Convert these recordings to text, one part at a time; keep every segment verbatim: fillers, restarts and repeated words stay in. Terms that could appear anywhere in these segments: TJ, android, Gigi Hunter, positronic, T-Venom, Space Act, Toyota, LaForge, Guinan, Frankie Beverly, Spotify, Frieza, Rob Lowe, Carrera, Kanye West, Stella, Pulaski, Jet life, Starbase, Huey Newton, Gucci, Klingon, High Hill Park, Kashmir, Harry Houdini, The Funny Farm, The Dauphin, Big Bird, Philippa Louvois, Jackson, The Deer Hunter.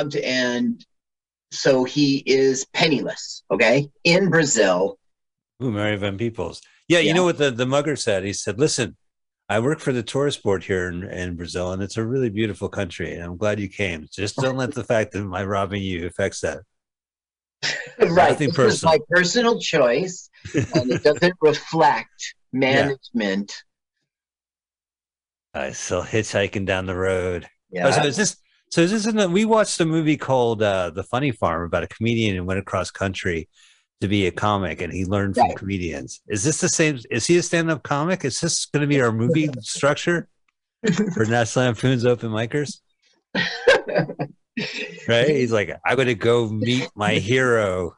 robbed, and so he is penniless, okay, in Brazil. Ooh, Mary Van Peoples. Yeah, you yeah. know what the, the mugger said? He said, listen, I work for the tourist board here in, in Brazil, and it's a really beautiful country, and I'm glad you came. Just don't let the fact that my robbing you affects that. Right. This is my personal choice, and it doesn't reflect management. Yeah. I still hitchhiking down the road. Yeah. Oh, so is this, so is this in the, we watched a movie called uh, The Funny Farm about a comedian who went across country to be a comic, and he learned from right. comedians. Is this the same? Is he a stand-up comic? Is this going to be our movie structure for National Lampoon's Open Micers? Right? He's like, I'm going to go meet my hero.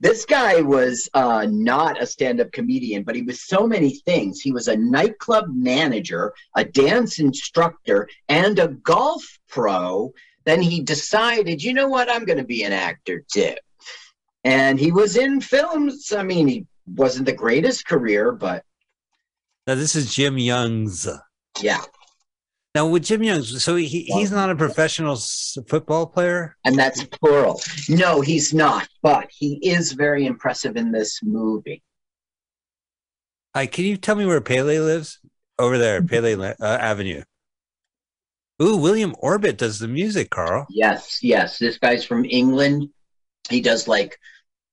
This guy was uh, not a stand-up comedian, but he was so many things. He was a nightclub manager, a dance instructor, and a golf pro. Then he decided, you know what? I'm going to be an actor too. And he was in films. I mean, he wasn't the greatest career, but. Now, this is Jim Youngs. Yeah. Now, with Jim Youngs, so he, he's not a professional football player? And that's plural. No, he's not. But he is very impressive in this movie. Hi, can you tell me where Pele lives? Over there, Pele uh, Avenue. Ooh, William Orbit does the music, Carl. Yes, yes. This guy's from England. He does like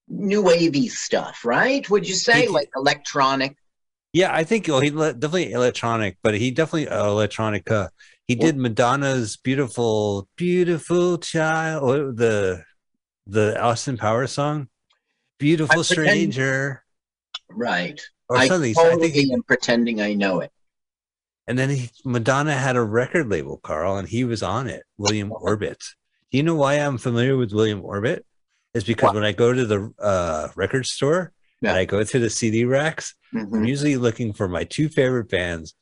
new wavy stuff, right? Would you say he, like electronic? Yeah, I think well, he le definitely electronic, but he definitely uh, electronica. He yeah. did Madonna's "Beautiful, Beautiful Child," the the Austin Powers song, "Beautiful I Stranger," pretend, right? Or I something. Totally I think he, am pretending I know it. And then he, Madonna had a record label, Carl, and he was on it, William Orbit. Do you know why I'm familiar with William Orbit? Is because what? when I go to the uh, record store yeah. and I go through the C D racks, mm-hmm. I'm usually looking for my two favorite bands,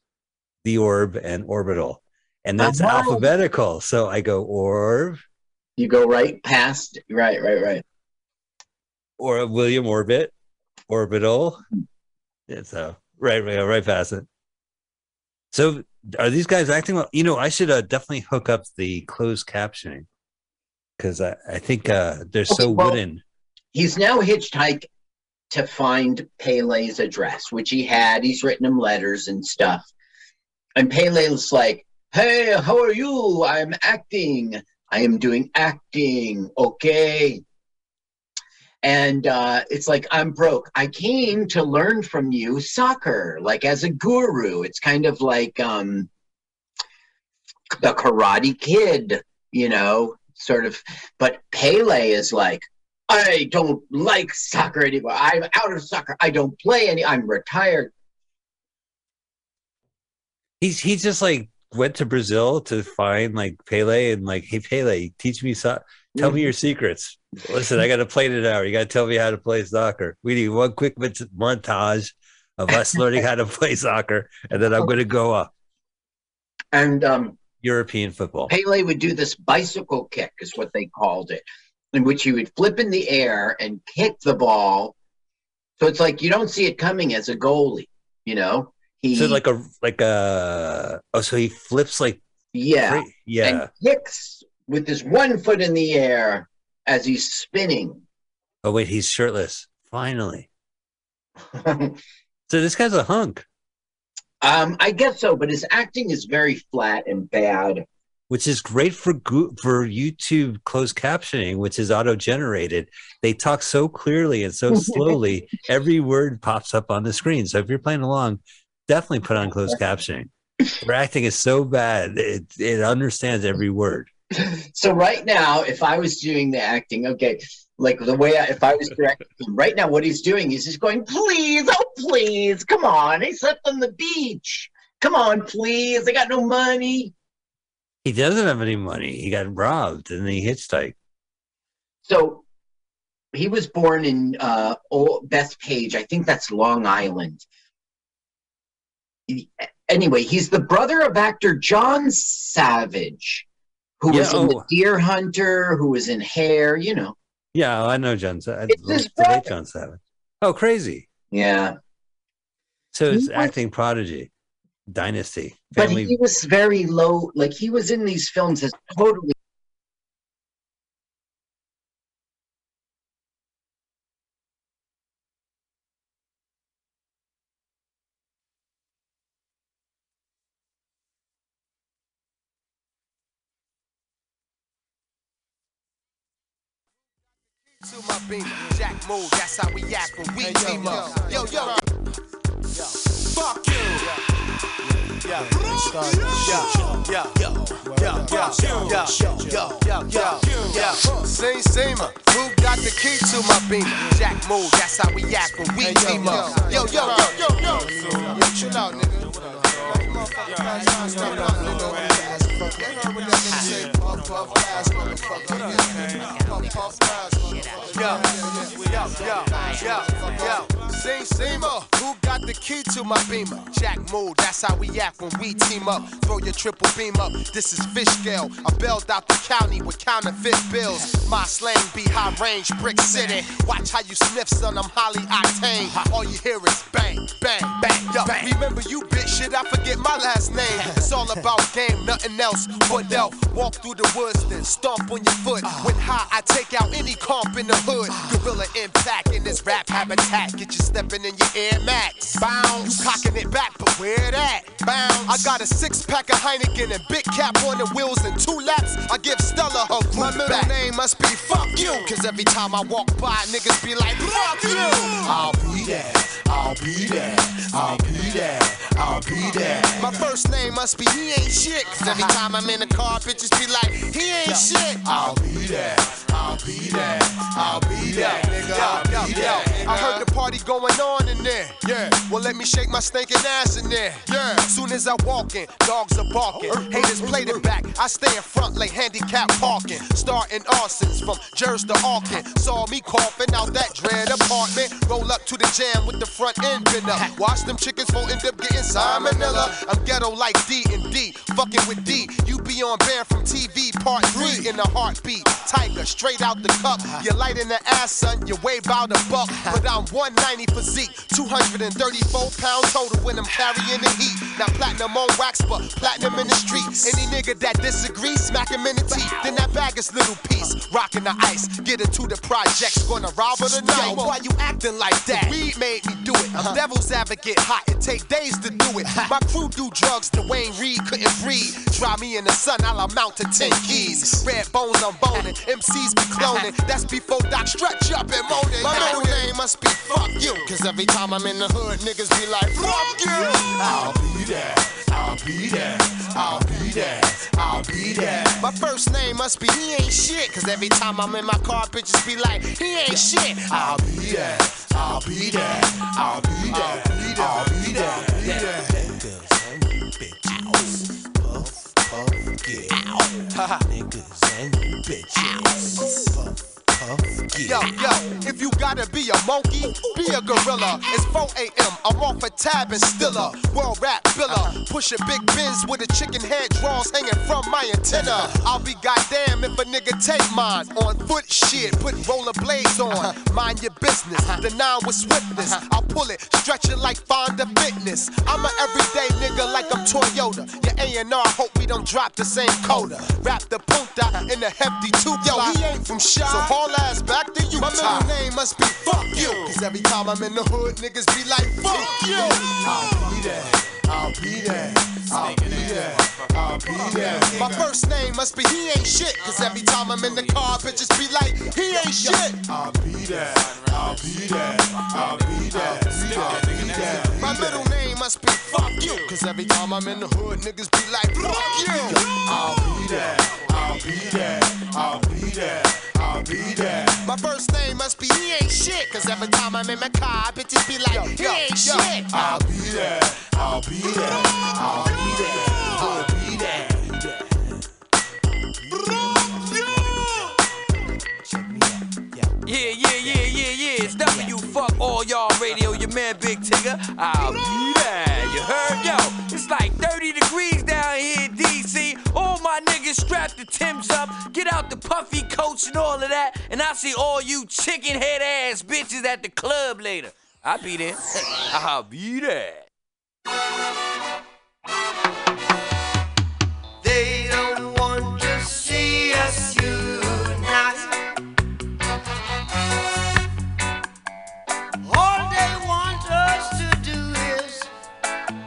The Orb and Orbital. And that's uh-huh. alphabetical. So I go Orb. You go right past, right, right, right. Or William Orbit, Orbital. Yeah, so right, right, right past it. So are these guys acting well? You know, I should uh, definitely hook up the closed captioning. Because I, I think uh, they're so well, wooden. He's now hitchhiked to find Pele's address, which he had. He's written him letters and stuff. And Pele's like, hey, how are you? I'm acting. I am doing acting. Okay. And uh, it's like, I'm broke. I came to learn from you soccer, like as a guru. It's kind of like um, the Karate Kid, you know. Sort of, but Pele is like, I don't like soccer anymore. I'm out of soccer. I don't play any. I'm retired. He's he just like went to Brazil to find like Pele and like, hey Pele, teach me soccer. Tell mm-hmm. me your secrets. Listen, I got to play it out. You got to tell me how to play soccer. We need one quick montage of us learning how to play soccer, and then I'm going to go up. And um. European football. Pele would do this bicycle kick, is what they called it, in which he would flip in the air and kick the ball. So it's like you don't see it coming as a goalie, you know. He so like a like a oh, so he flips like yeah, free, yeah, and kicks with his one foot in the air as he's spinning. Oh wait, he's shirtless. Finally. So this guy's a hunk. Um, I guess so, but his acting is very flat and bad. Which is great for for YouTube closed captioning, which is auto-generated. They talk so clearly and so slowly, every word pops up on the screen. So if you're playing along, definitely put on closed captioning. Their acting is so bad, it, it understands every word. So right now, if I was doing the acting, okay, like the way I, if I was directing him, right now what he's doing is he's going, please, oh, please, come on. I slept on the beach. Come on, please. I got no money. He doesn't have any money. He got robbed and he hitchhiked. So he was born in uh, Bethpage. I think that's Long Island. He, anyway, he's the brother of actor John Savage, who yeah, was oh. in The Deer Hunter, who was in Hair, you know. Yeah, I know John Savage. It's late John Savage. Oh, crazy. Yeah. So it's acting prodigy, dynasty. Family. But he was very low. Like he was in these films as totally To my beam, Jack move, that's how we act when we team up. Yo, yo, yo, fuck you. Yeah, yeah, yeah, yeah, yeah, yeah, yeah, yeah, yeah. Same, same, move got the key to my beam. Jack move, that's how we act when we team up. Yo, yo, yo, yo, yo. Chill out, nigga. Yo, yo, yo, yo, yo. Same, same, who got the key to my beamer? Jack move, that's how we act when we team up. Throw your triple beam up, this is Fish Scale. I bailed out the county with counterfeit bills. My slang be high range, Brick City. Watch how you sniff, son, I'm highly octane. All you hear is bang, bang, bang, yo. Remember you, bitch, shit, I forget my last name. It's all about game, nothing else. Wardell, walk through the woods, then stomp on your foot. When high, I take out any comp in the hood. Gorilla impact in this rap habitat. Get you stepping in your Air Max. Bounce. You cocking it back, but where that? Bounce. I got a six pack of Heineken and big cap on the wheels and two laps. I give Stella her group back. My middle name must be Fuck You. Cause every time I walk by, niggas be like, fuck you. I'll be there. I'll be there. I'll be there. I'll be there. My first name must be He Ain't Shit. Cause every time I'm in the car, bitches be like, he ain't shit. I'll be there. I'll be there. I'll be there, nigga. I'll be there. I heard the party going on in there. Yeah. Well, let me shake my stinking ass in there. Yeah. Soon as I walk in, dogs are barking. Haters play the back. I stay in front like handicap parking. Starting arsons from Jerz to Austin. Saw me coughing out that dread apartment. Roll up to the jam with the front end been up. Watch them chickens fall, end up getting salmonella. I'm ghetto like D and D. Fucking with D. You be on band from T V part three in a heartbeat. Tiger straight out the cup. You're light in the ass, son, you weigh about a buck. But I'm one ninety for Zeke, two hundred thirty-four pounds total when I'm carrying the heat. Now platinum on wax, but platinum in the street. Any nigga that disagrees, smack him in the teeth. Then that bag is little piece, rocking the ice. Get into the projects, gonna rob her tonight. Why you acting like that? The weed made me do it. I'm devil's advocate, hot, it take days to do it. My crew do drugs, Dwayne Reed couldn't breathe. Dry me in the sun, I'll amount to ten keys. Red bones, I'm boning, M Cs be cloning. That's before Doc stretch up and moan it. My middle name must be Fuck You. Cause every time I'm in the hood, niggas be like, fuck you. I'll be there, I'll be there, I'll be there, I'll be there. My first name must be He Ain't Shit. Cause every time I'm in my car, bitches be like, he ain't shit. I'll be there, I'll be there, I'll be there, I'll be there, I'll be there. Puff, puff, get out. Niggas and you bitches. Puff. Yo, yo, if you gotta be a monkey, be a gorilla. It's four a m, I'm off a tab and still a world rap biller. Pushing big bins with a chicken head, draws hanging from my antenna. I'll be goddamn if a nigga take mine. On foot shit, put roller blades on. Mind your business, deny with swiftness. I'll pull it, stretch it like Fonda Fitness. I'm an everyday nigga like I'm Toyota. Your A and R hope we don't drop the same coda. Wrap the punta in a hefty two. Yo, he ain't from Shy, so haul ass back to Utah. My middle name must be Fuck You. Cause every time I'm in the hood, niggas be like, fuck you. I'll be there, I'll be there, I'll be there, I'll be there. My first name must be He Ain't Shit. Cause every time I'm in the car, bitches be like, he ain't shit. I'll be there, I'll be there, I'll be there, I'll be there. My middle name must be Fuck You. Cause every time I'm in the hood, niggas be like, fuck you. I'll be there, I'll be there, I'll be there. I'll be there. My first name must be He Ain't Shit. Cause every time I'm in my car, bitches be like, he ain't shit. I'll be there, I'll be there, I'll be there, I'll be there. Yeah, yeah, yeah, yeah, yeah. It's W Fuck All Y'all Radio, your man Big Tigger. I'll be there. You heard, yo? It's like thirty degrees down here in D C. All my niggas strap the Timbs up, get out the puffy coats and all of that, and I'll see all you chicken head ass bitches at the club later. I'll be there. I'll be there. They don't want to see us unite. All they want us to do is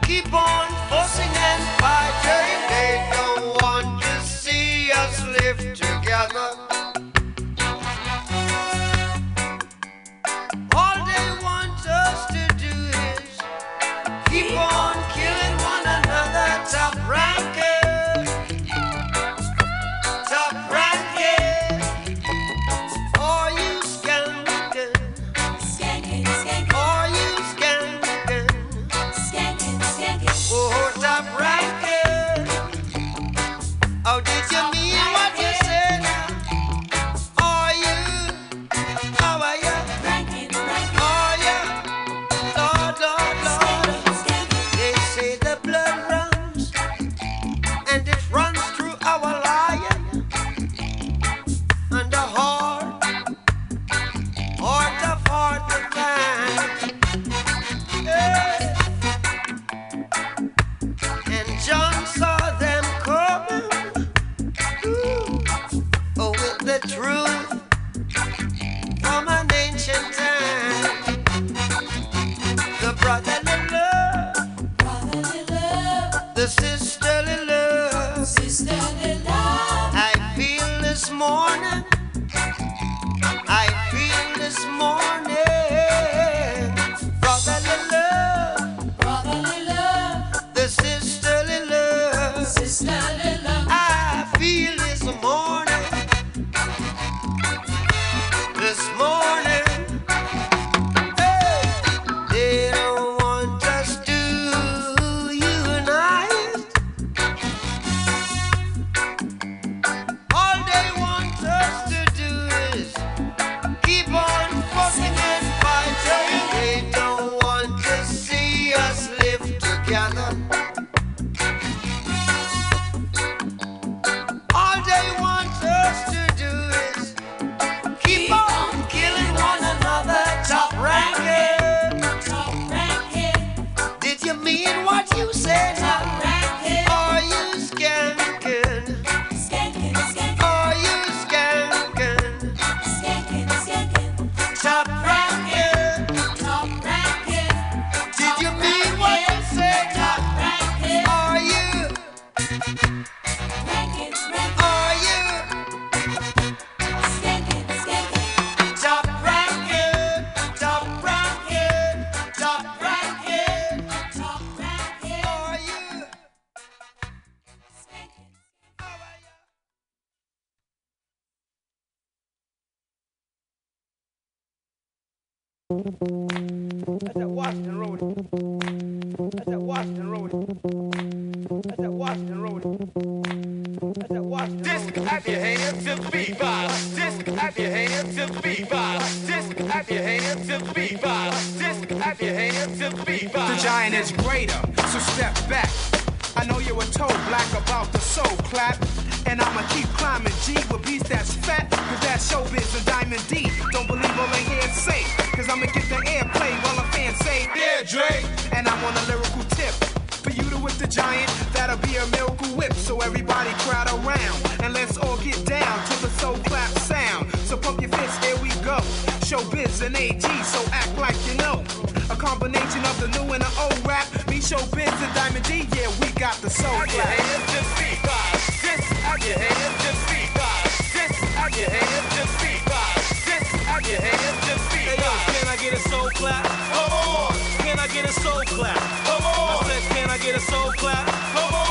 keep on fussing and fighting. They don't want to see us live together. truth from an ancient time. The brotherly love, brotherly love, the sisterly love, sisterly love. I feel this morning, I feel this morning. Brotherly love, brotherly love, the sisterly love, sisterly love. I feel this morning. On a soul clap. Come on. Can I get a soul clap? Come on. I said, can I get a soul clap? Come on. Can I get a soul clap? Come on, come on. Just have your hands, just be God. Just have your hands, just be God. Just have your hands, just be God. Just have your hands, just be God. Can I get a soul clap? Come on. Can I get a soul clap? Come on. I said, can I get a soul clap? Come on.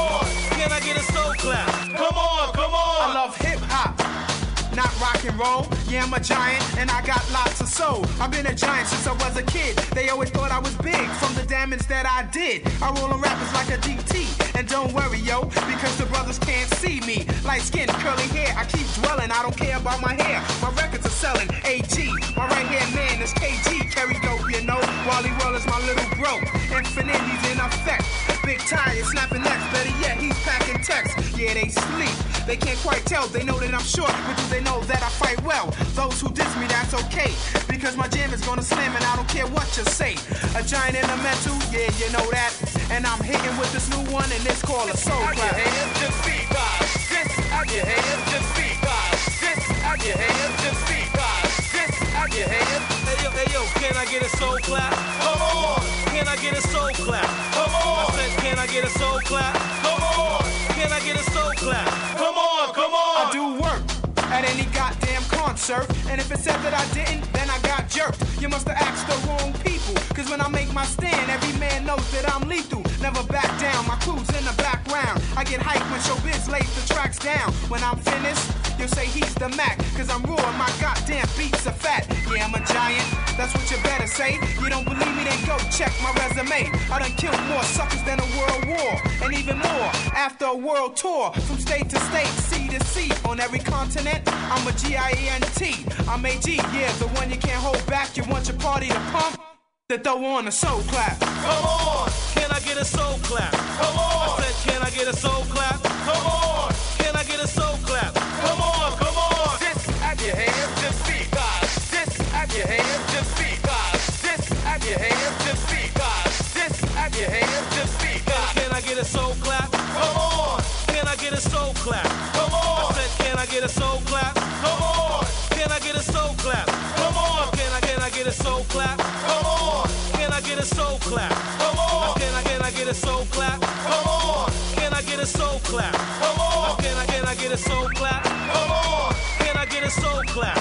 clap?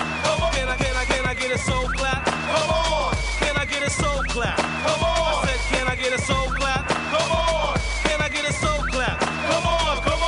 Can I, can I, can I get a soul clap? Come on. Can I get a soul clap? Come on. I said, can I get a soul clap? Come on. Can I get a soul clap? Come on, come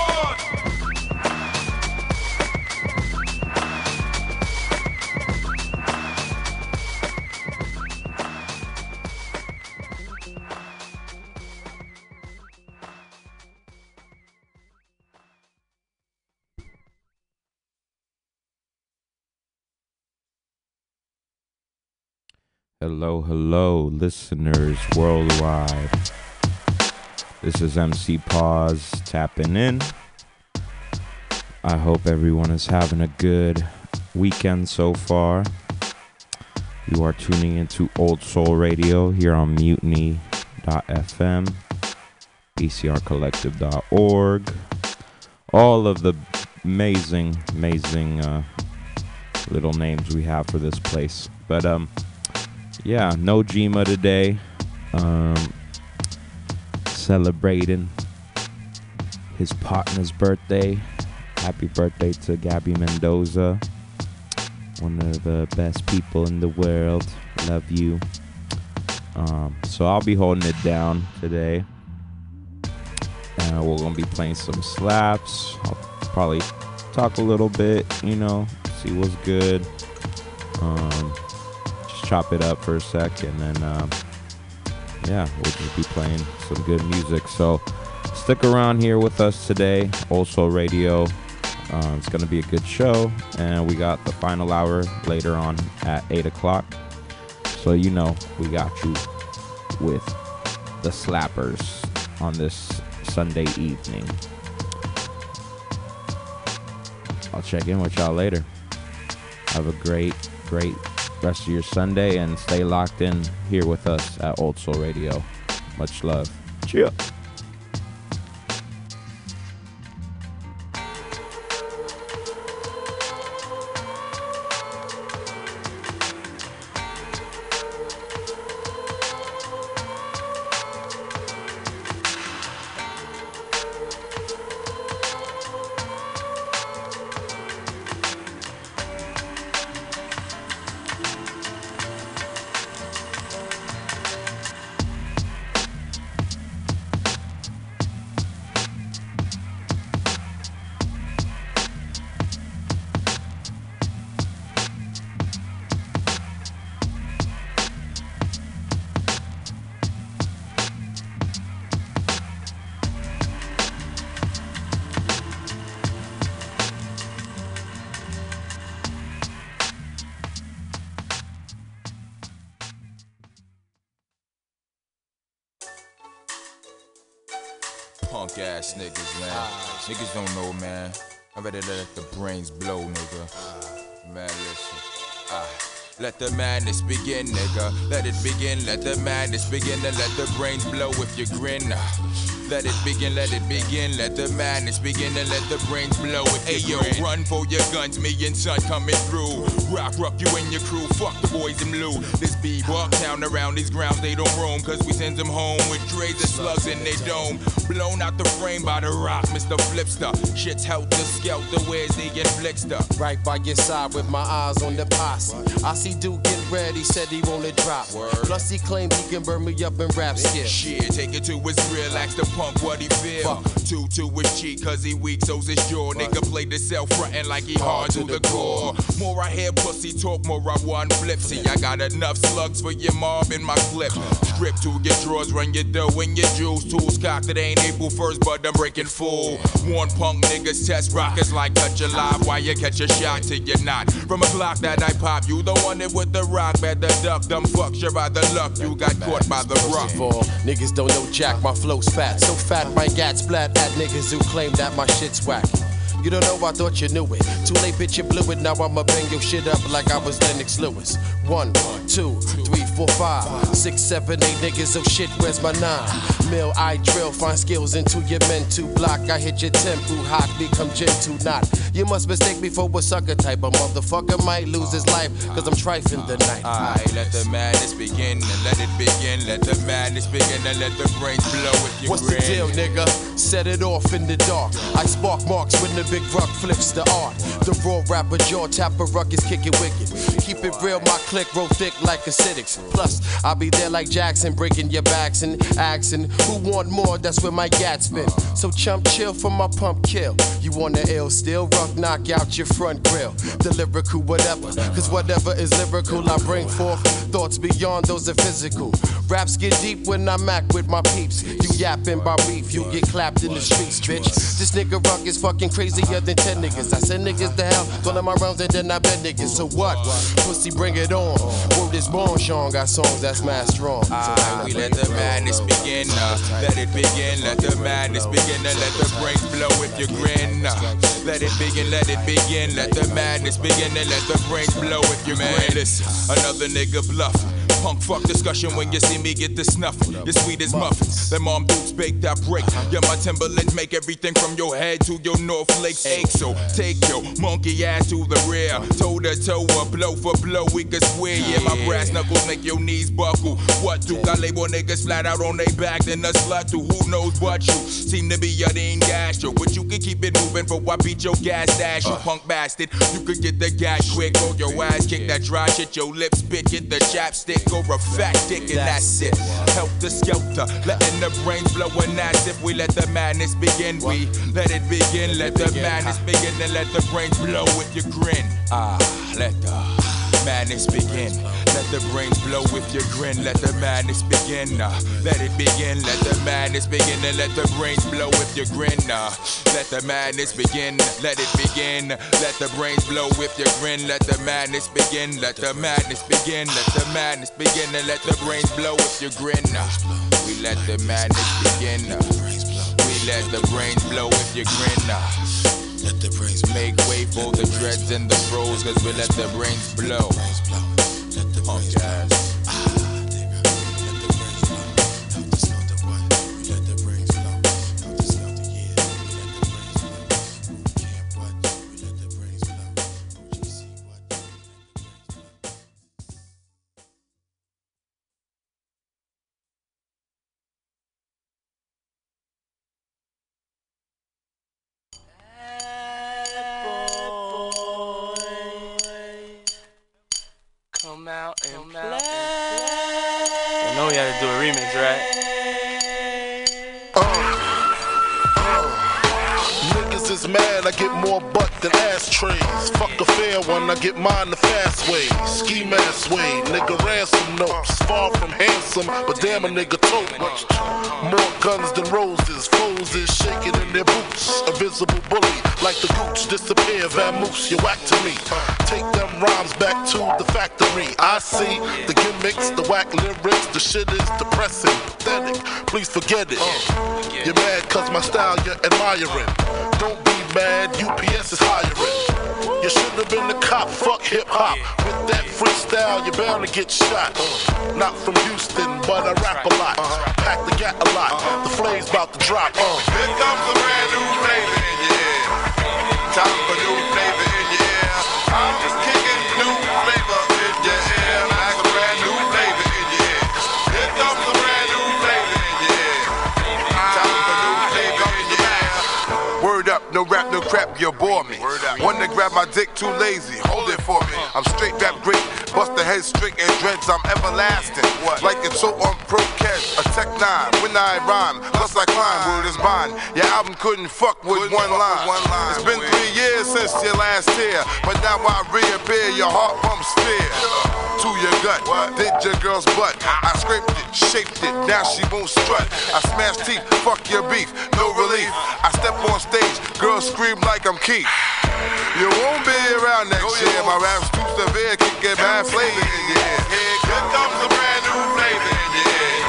Hello, hello, listeners worldwide. This is M C Pause tapping in. I hope everyone is having a good weekend so far. You are tuning into Old Soul Radio here on mutiny dot f m, b c r collective dot org. All of the amazing, amazing uh, little names we have for this place. But, um... yeah, no Jima today, um, celebrating his partner's birthday. Happy birthday to Gabby Mendoza, one of the best people in the world, love you. Um, so I'll be holding it down today, uh, we're going to be playing some slaps. I'll probably talk a little bit, you know, see what's good. Um... Chop it up for a sec, and then um, yeah, we'll just be playing some good music. So stick around here with us today, Old Soul Radio. Uh, it's going to be a good show, and we got the final hour later on at eight o'clock. So you know we got you with the slappers on this Sunday evening. I'll check in with y'all later. Have a great, great. Rest of your Sunday, and stay locked in here with us at Old Soul Radio. Much love. Cheer. Let the madness begin, nigga. Let it begin, let the madness begin, and let the brains blow if you grin. Let it begin, let it begin, let the madness begin, and let the brains blow if you grin. Ayo, run for your guns, me and son coming through. Rock, rock you and your crew, fuck the boys in blue. This B-Buck town around these grounds, they don't roam, cause we send them home with trays of slugs in their dome. Blown out the frame by the rock, Mister Flipster. Shit's helter skelter, where's he get flixter? Right by your side with my eyes on the posse. I see Duke get red, he said he won't let drop. Word. Plus he claims he can burn me up and rap skip. Shit, take it to his real, ask the punk what he feel. Fuck. Two to his cheek, cause he weak, so's his jaw. Nigga played the cell frontin' like he hard to, to the, the core. core. More I hear pussy talk, more I want flipsy. I got enough slugs for your mob in my clip. Strip to your drawers, run your dough and your juice. Tools cocked, it ain't April first, but I'm breaking full. Warn punk niggas, test rockets like cut your live. Why you catch a shot till you're not? From a block that I pop, you the one that with the rock. Better duck, dumb fucks, you're by the luck. You got caught by the rock. Niggas don't know jack, my flow's fat. So fat, my gats splat at niggas who claim that my shit's whack. You don't know, I thought you knew it. Too late, bitch, you blew it. Now I'ma bang your shit up like I was Lennox Lewis. One, two, two, three, four, five, six, seven, eight niggas. Oh shit, where's my nine? Mill, I drill, find skills into your men to block. I hit your tempo hot, become gentle, not. You must mistake me for a sucker type. A motherfucker might lose his life, cause I'm trifling the night. Alright, let the madness begin and let it begin. Let the madness begin and let the brains blow with your What's grin. The deal, nigga? Set it off in the dark. I spark marks when the big rock flips the art. The raw rapper, jaw tapper, ruckus, kick it wicked. Keep it real, my click roll thick like acidics. Plus, I'll be there like Jackson, breaking your backs and axing. Who want more? That's where my gats been. So chump chill for my pump kill. You want the ill, still rock, knock out your front grill. The lyrical whatever, cause whatever is lyrical, I bring forth thoughts beyond those that physical. Raps get deep when I'm act with my peeps. You yapping by beef, you get clapped in the streets, bitch. This nigga rock is fucking crazier than ten niggas. I send niggas to hell, one of my rounds and then I bet niggas. So what? Pussy, bring it on. Word is born, Sean got songs that's mad strong. So ah, we let the madness begin, uh, let it begin, let the madness begin, and let the brains blow with your grin. Uh, let it begin, let it begin, let the madness begin, and let the brains blow with your grin. Listen, another nigga bluffing. Punk fuck discussion when you see me get the snuffin'. You're sweet as muffins. Them mom boots bake that break. Yeah, my Timberlands make everything from your head to your North Lake ache. So take your monkey ass to the rear. Toe to toe or blow for blow, we can swear. Yeah, my brass knuckles make your knees buckle. What do? Got label niggas flat out on they back. Then a slut to who knows but you. Seem to be a dean gastro, but you can keep it moving for I beat your gas dash. You punk bastard, you could get the gas quick. Hold your ass, kick that dry shit. Your lips bit, get the chapstick. Or a fat dick and that's it. Help the skelter, letting the brains blow and that's if we let the madness begin. We let it begin, let the madness begin and let the brains blow with your grin. Ah, let the madness begin, let the brains blow with your grin. Let the madness begin, uh, let it begin. Let the madness begin and let the brains blow with your grin. Uh, let the madness begin, let it begin. Let the brains blow with your grin. Let the madness begin, let the madness begin. Let the madness begin and let the brains blow with your grin. Uh, we let the madness begin. Uh, we let the brains blow with your grin. Uh, Let the brains make way for the dreads and the bros, cause we let the brains blow. Let the brains blow. Get mine the fast way, ski mask way, nigga ransom notes, far from handsome, but damn a nigga tote, more guns than roses, foes is shaking in their boots, a visible bully, like the gooch disappear, vamoose, you whack to me, take them rhymes back to the factory, I see the gimmicks, the whack lyrics, the shit is depressing, pathetic, please forget it, you're mad cause my style you're admiring, don't be mad, U P S is hiring. You should have been a cop, fuck hip-hop. With that freestyle, you're bound to get shot. uh, Not from Houston, but I rap a lot. uh, Pack the gat a lot, the flame's about to drop. uh. Here comes a brand new flavor in your ear. Time for new flavor in your ear. I'm just kicking new flavor in your ear. Like a brand new flavor in your ear. Here comes a brand new flavor in your ear. Time for new flavor in your ear. Word up, no rap, no crap, you bore me. One to grab my dick, too lazy, hold it for me. I'm straight rap great, bust the head straight and dreads, I'm everlasting. Like it's so on pro catch, a tech nine, when I rhyme, plus I climb, word is mine. Your album couldn't fuck with one line. It's been three years since your last tear, but now I reappear, your heart pumps fear. To your gut, did your girl's butt. I scraped it, shaped it, now she won't strut. I smash teeth, fuck your beef, no relief. I step on stage, girls scream like I'm Keith. You won't be around next oh, year. My rap's too severe, can get bad flavor in your ear. Here comes a brand new flavor in your ear.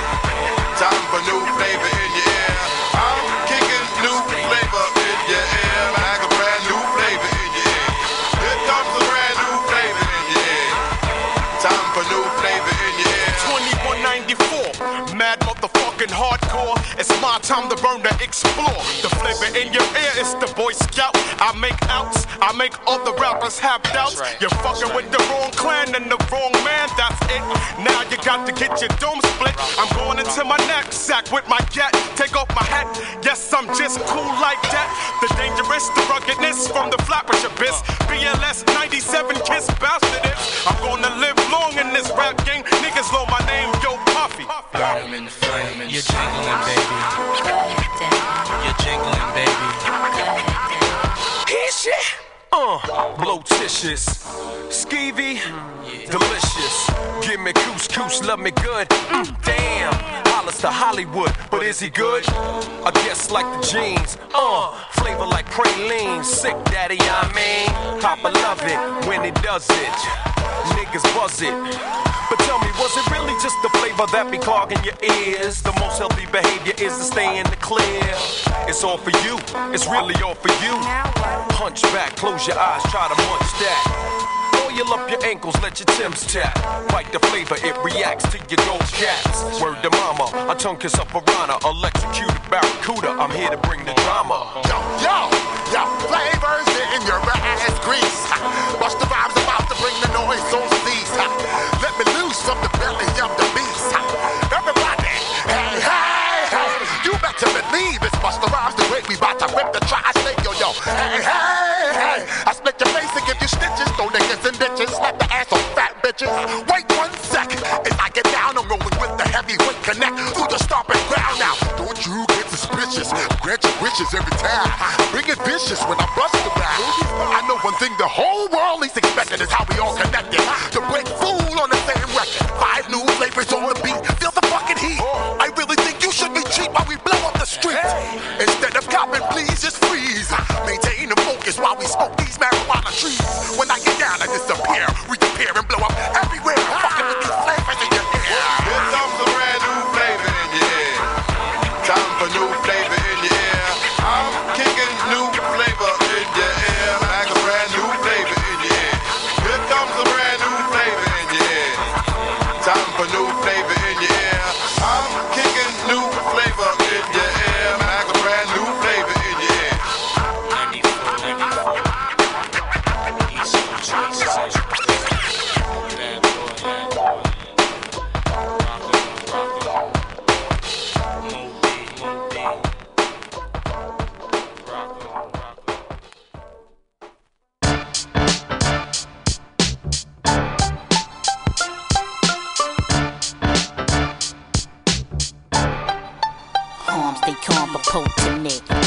Time for new flavor in your ear. I'm kicking new flavor in your ear. Like a brand new flavor in your ear. Here comes a brand new flavor in your ear. Time for new flavor. forty-four. Mad motherfucking hardcore. It's my time to burn, to explore. The flavor in your ear is the Boy Scout. I make outs, I make all the rappers have doubts. Right. You're fucking right with the wrong clan and the wrong man, that's it. Now you got to get your dome split. I'm going into my knapsack with my gat. Take off my hat, yes, I'm just cool like that. The dangerous, the ruggedness from the flappish abyss. B L S ninety-seven kiss bastard is. I'm gonna live long in this rap game. Niggas know my name, yo, Puffy. Got him in the flame, you're jingling, baby. You're jingling, baby. Shit. Uh, blotitious, skeevy, yeah. Delicious. Give me couscous, love me good. Mm, damn, Hollis to Hollywood, but is he good? I guess like the jeans, uh, flavor like praline. Sick daddy, I mean, Papa love it when he does it. Niggas buzz it. But tell me, was it really just the flavor that be clogging your ears? The most healthy behavior is to stay in the clear. It's all for you, it's really all for you. Hunch back, close your eyes, try to munch that. Oil up your ankles, let your Timbs tap. Bite the flavor, it reacts to your gold caps. Word to mama, I tongue kiss a piranha. Electrocuted barracuda, I'm here to bring the drama. Yo, yo, yo, flavors in your ass grease. Watch the vibes about to bring the noise on cease. Let me loose from the belly of the beast. Everybody, hey, hey, hey. You better believe it's Busta Rhymes the great. We bout to rip the tri-state, yo, yo. Hey, hey, hey. I split your face and give you stitches. Throw niggas in ditches, slap the ass on fat bitches. Wait one sec, if I get down, I'm rolling with the heavyweight connect. Through the stomping ground now, don't you get suspicious. Grant your wishes every time. Bring it vicious when I bust the back. I know one thing the whole world is expecting is how we all connected. To break fool on the same record. Five new flavors on the beat, feel the fucking heat. I really think you should be cheap while we blow up the streets. Instead of copping, please just freeze. Maintain the focus while we smoke these marijuana trees. When I get down, I disappear, reappear, and blow up everywhere. I'm fucking with these flavors in your ear. Here comes the brand new flavor in your ear. Time for new flavor in your ear. I'm kicking new flavor in your ear. Like a brand new flavor in your ear. Here comes the brand new flavor in your ear. Time for new flavor in your ear. I'm kicking new flavor in your ear. Like a brand new flavor in your ear.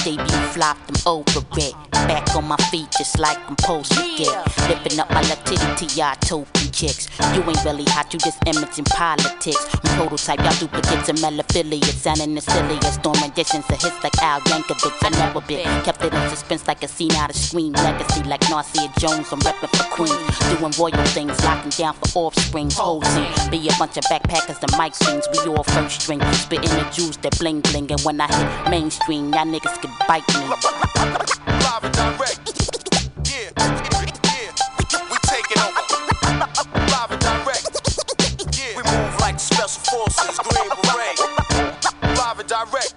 They be flopped, I'm over it. Back on my feet just like I'm supposed to get. Lipping up my latinity, y'all token chicks. You ain't really hot, you just imaging politics. I'm prototype, y'all duplicates and malaffiliates. Sounding the silliest, throwing dishes to hits like Al Yankovic. I never bit, kept it in suspense like a scene out of Scream. Legacy like Narcia Jones, I'm reppin' for Queen. Doing royal things, locking down for offspring. Whole team, be a bunch of backpackers and mic swings. We all first string, spitting the juice that bling bling. And when I hit mainstream, y'all niggas could bite me. Live and direct. Yeah, yeah. We take it over. Live and direct. Yeah. We move like special forces, Green Beret. Live and direct.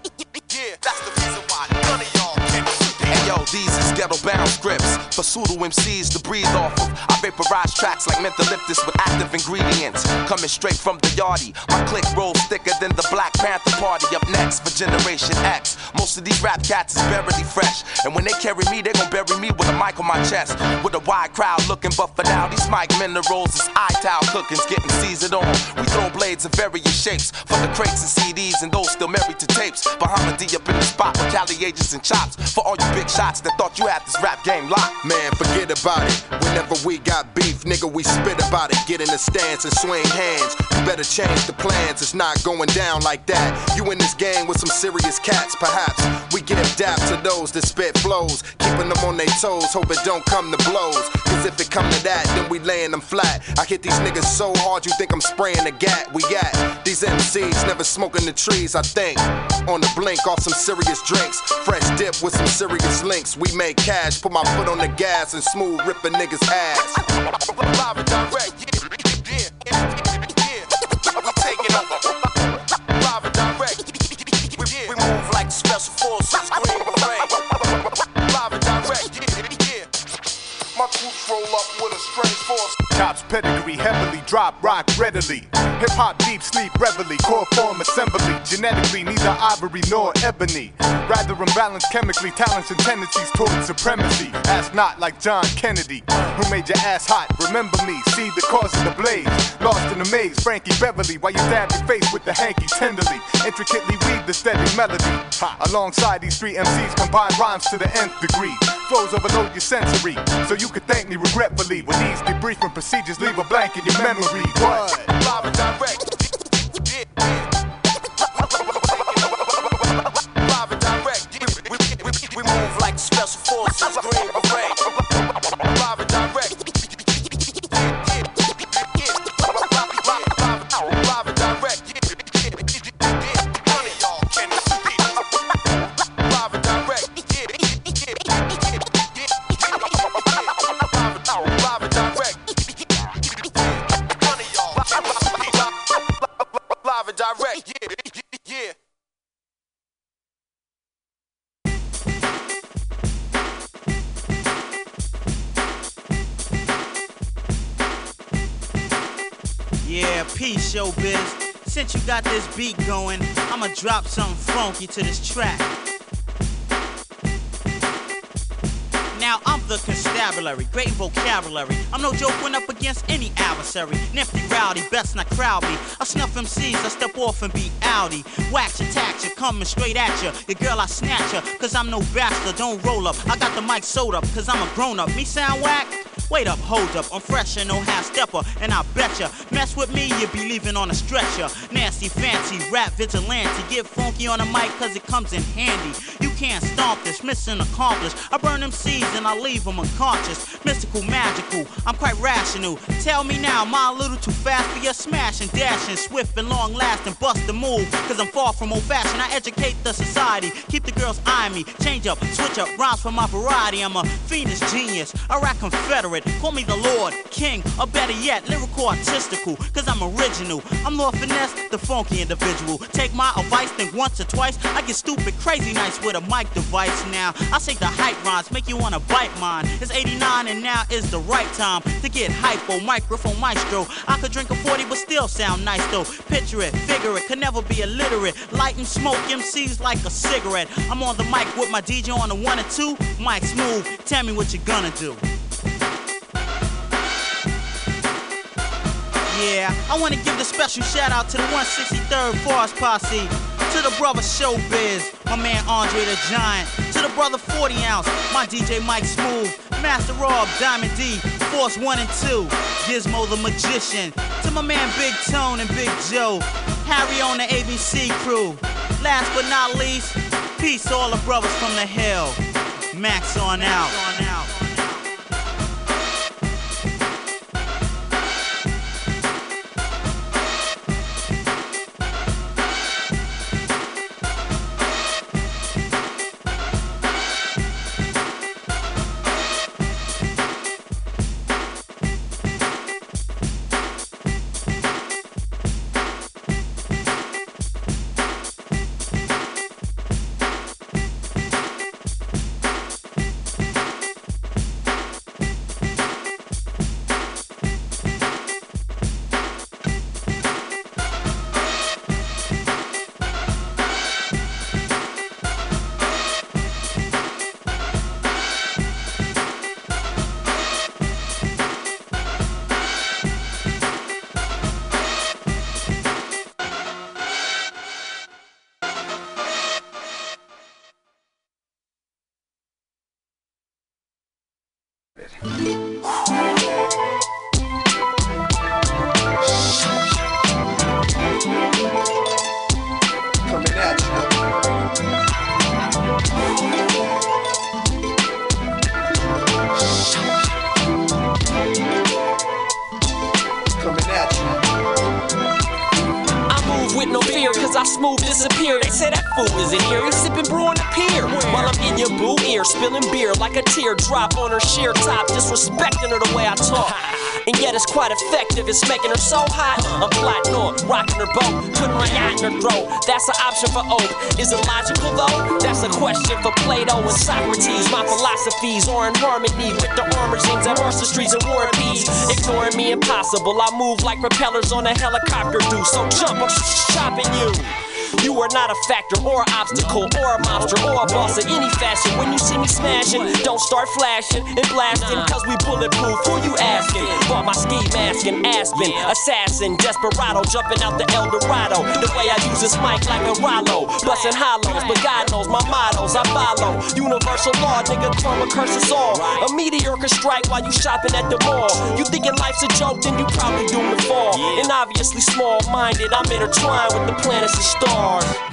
Yeah, that's the reason why none of y'all can do. Hey yo, these is ghetto-bound scripts for pseudo-M Cs to breathe off of. I vaporize tracks like mentholyptus with active ingredients. Coming straight from the yardie. My click rolls thicker than the Black Panther party. Up next for Generation X. Most of these rap cats is barely fresh. And when they carry me, they gon' bury me with a mic on my chest. With a wide crowd looking, but for now, these mic minerals is eye-towel cookings getting seasoned on. We throw blades of various shapes for the crates and C Ds and those still married to tapes. Bahama D up in the spot with Cali agents and chops. For all you big shots that thought you had this rap game locked. Man, forget about it. Whenever we got beef, nigga, we spit about it. Get in the stance and swing hands. You better change the plans. It's not going down like that. You in this game with some serious cats, perhaps. We give dap to those that spit flows. Keeping them on their toes, hope it don't come to blows. Cause if it come to that, then we laying them flat. I hit these niggas so hard, you think I'm spraying the gat. We at these M Cs, never smoking the trees, I think. On the blink, off some serious drinks. Fresh dip with some serious links. We make cash, put my foot on the gas and smooth rip a nigga's ass. Live and direct, yeah, yeah, yeah, yeah. We taking over. force. Cops pedigree heavily, drop rock readily. Hip hop deep sleep reveille, core form assembly. Genetically, neither ivory nor ebony. Rather imbalanced chemically, talents and tendencies towards supremacy. Ask not like John Kennedy, who made your ass hot. Remember me, see the cause of the blaze. Lost in the maze, Frankie Beverly, while you dab your face with the hanky tenderly. Intricately weave the steady melody. Ha. Alongside these three M Cs, combine rhymes to the nth degree. Flows overload your sensory, so you could thank me regretfully. When these debriefing procedures leave a blank in your memory. What? Live and direct. Yeah, yeah. Live and direct. We, we, we, we move like special forces. Green Beret. Live and direct. Peace, Showbiz. Since you got this beat going, I'ma drop something funky to this track. Now, I'm the constabulary, great vocabulary. I'm no joke when up against any adversary. Nifty rowdy, best not crowd me. I snuff M Cs, I step off and be outy. Wax ya, tax ya, coming straight at ya. Your girl, I snatch her, cause I'm no bastard, don't roll up. I got the mic sewed up, cause I'm a grown up. Me sound whack? Wait up, hold up, I'm fresh and no half-stepper, and I betcha, mess with me, you be leaving on a stretcher. Nasty, fancy, rap, vigilante, get funky on the mic cause it comes in handy. You can't stomp this, mission accomplished. I burn them seeds and I leave them unconscious. Mystical, magical, I'm quite rational. Tell me now, am I a little too fast for your smashing, dashing, swift and long-lasting, bust the move, cause I'm far from old-fashioned. I educate the society, keep the girls eyeing me, change up, switch up, rhymes for my variety. I'm a fiendish genius, I rock Confederate. Call me the Lord, King, or better yet, lyrical, artistical, cause I'm original. I'm Lord Finesse, the funky individual. Take my advice, think once or twice. I get stupid, crazy nice with a mic device now. I say the hype rhymes, make you wanna bite mine. It's eighty-nine and now is the right time to get hypo, microphone maestro. I could drink a forty but still sound nice though. Picture it, figure it, could never be illiterate. Light and smoke M Cs like a cigarette. I'm on the mic with my D J on the one and two. Mic smooth, tell me what you gonna do. Yeah, I want to give a special shout out to the one sixty-third Forest Posse, to the brother Showbiz, my man Andre the Giant, to the brother forty ounce, my D J Mike Smooth, Master Rob, Diamond D, Force one and two, Gizmo the Magician, to my man Big Tone and Big Joe, Harry on the A B C crew. Last but not least, peace to all the brothers from the hill. Max on out. Max on out. Drop on her sheer top, disrespecting her the way I talk. And yet it's quite effective, it's making her so hot. I'm plotting on, rocking her boat, putting my yacht in her throat. That's an option for Oak. Is it logical though? That's a question for Plato and Socrates. My philosophies are in harmony with the origins of Arthur Streets and War and Peace. impossible. I move like propellers on a helicopter do. So jump, I'm chopping you. You are not a factor or an obstacle or a monster or a boss in any fashion. When you see me smashing, don't start flashing and blasting, cause we bulletproof. Who you asking? Bought my ski mask in Aspen. Assassin, desperado, jumping out the Eldorado. The way I use this mic like a Rollo, busting hollows, but God knows my mottos I follow. Universal law, nigga, karma curse us all. A meteor can strike while you shopping at the mall. You thinking life's a joke, then you probably doomed to fall. And obviously small-minded, I'm intertwined with the planets and stars.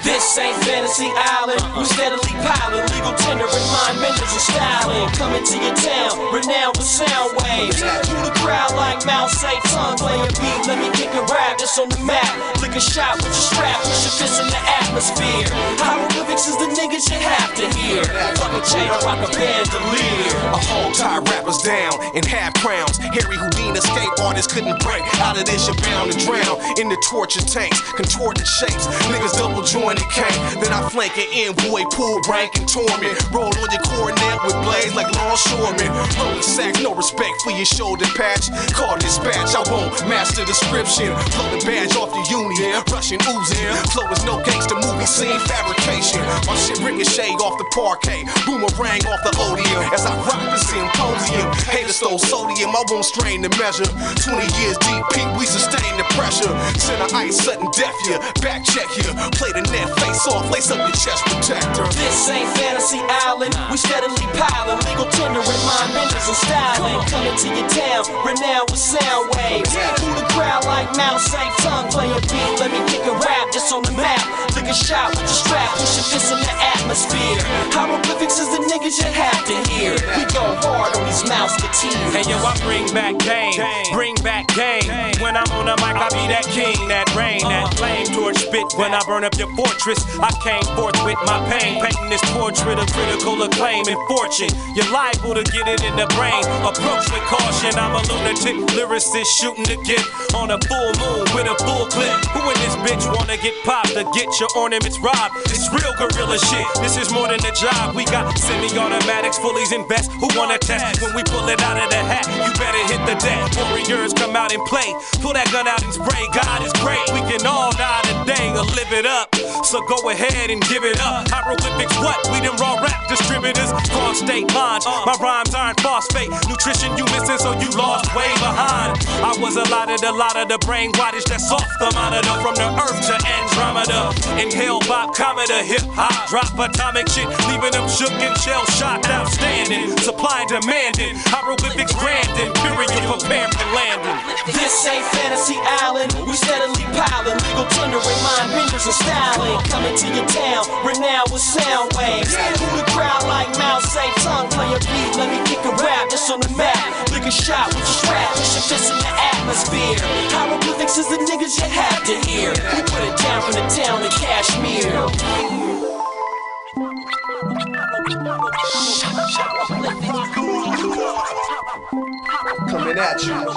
This ain't Fantasy Island, we steadily piling legal tender and mind benders and styling. Coming to your town, renowned with sound waves. Through the crowd like Mount Saint Tongue, play a beat, let me kick a rap that's on the map. Lick a shot with your strap, push your fist in the atmosphere. Hieroglyphics is the niggas you have to hear. Fuck a chain, I rock a bandolier. A whole tie rappers down in half crowns. Harry Houdini escape artists couldn't break out of this, you're bound to drown in the torture tanks, contorted shapes. Niggas double jointed cane, then I flank an envoy, pull rank and torment. Roll on your coronet with blades like longshoremen. Rolling sacks, no respect for your shoulder patch. Call dispatch, I won't master description. Blow the badge off the uni, Russian oozing. Flow is no gangster movie scene fabrication. My shit ricochet off the parquet, boomerang off the odium. As I rock the symposium, haters stole sodium, I won't strain the measure. twenty years deep peak, we sustain the pressure. Center ice, sudden death, yeah, back check here. Play the net, face off, lace up your chest protector. This ain't Fantasy Island, we steadily piling legal tender and mind benders and styling. Coming to your town, renowned with sound waves. Through the crowd like Mount Saint Tongue, play a beat, let me kick a rap that's on the map. Lick a shot with your strap, push your fist in the atmosphere. Hieroglyphics is the niggas you have to hear. We go hard on these mouseketeers. Hey yo, I bring back game, bring back game. When I'm on the mic, I be that king, that rain, that flame torch spit when I burn up your fortress. I came forth with my pain, painting this portrait of critical acclaim and fortune. You're liable to get it in the brain. Approach with caution, I'm a lunatic lyricist shooting the gift on a full moon with a full clip. Who in this bitch wanna get popped or get your ornaments robbed? It's real gorilla shit, this is more than a job. We got semi-automatics, fullies and best. Who wanna test? When we pull it out of the hat, you better hit the deck. Warriors come out and play, pull that gun out and spray. God is great, we can all die today or live it up, so go ahead and give it up. Hieroglyphics, what? We them raw rap distributors, farm state lines. My rhymes aren't phosphate, nutrition you missing, so you lost way behind. I was allotted a lot of the brain wattage that's off the monitor, from the earth to Andromeda. Inhale, bop, cometa, hip hop, drop atomic shit, leaving them shook and shell shocked, outstanding. Supply demanding, hieroglyphics branding, period, prepared for landing. This ain't Fantasy Island, we steadily piling legal tender and mind benders and styling. Coming to your town, renowned with sound waves. Through the crowd like Mount Saint Tongue, play a beat, let me kick a rap that's on the map. Lick a shot with your strap, push your fist in the atmosphere. Hieroglyphics is the niggas you have to hear. We put it down from the town to Kashmir. Coming at you.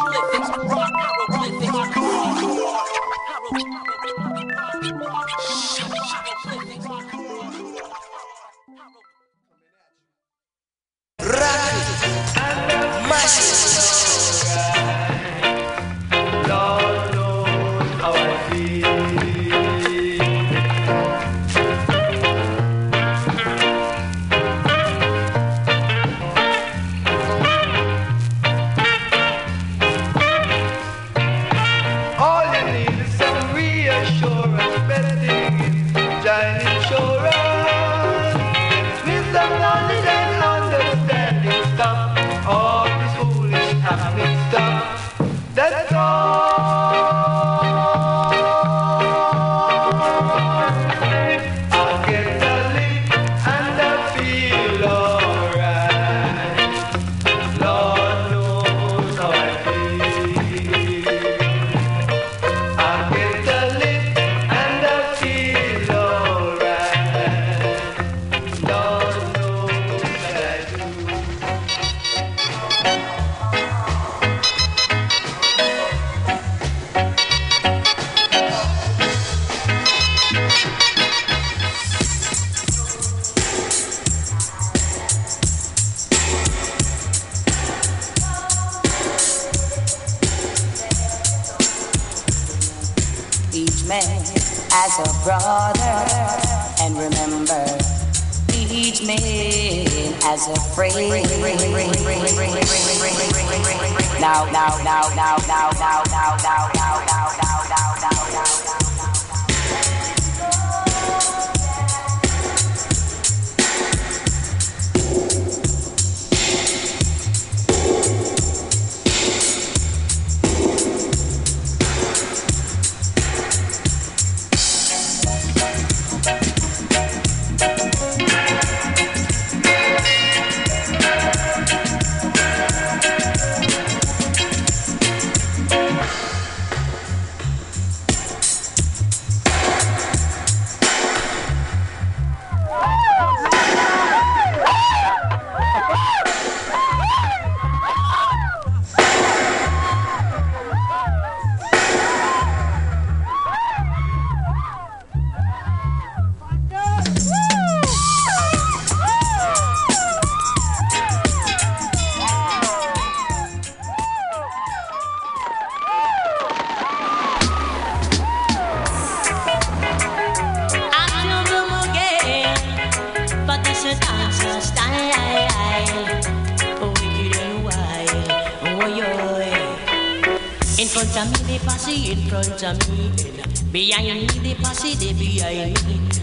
man as a brother, and remember each man as a friend. Now, now, now, now, now, now, now, now, now, now, now, now, now, now.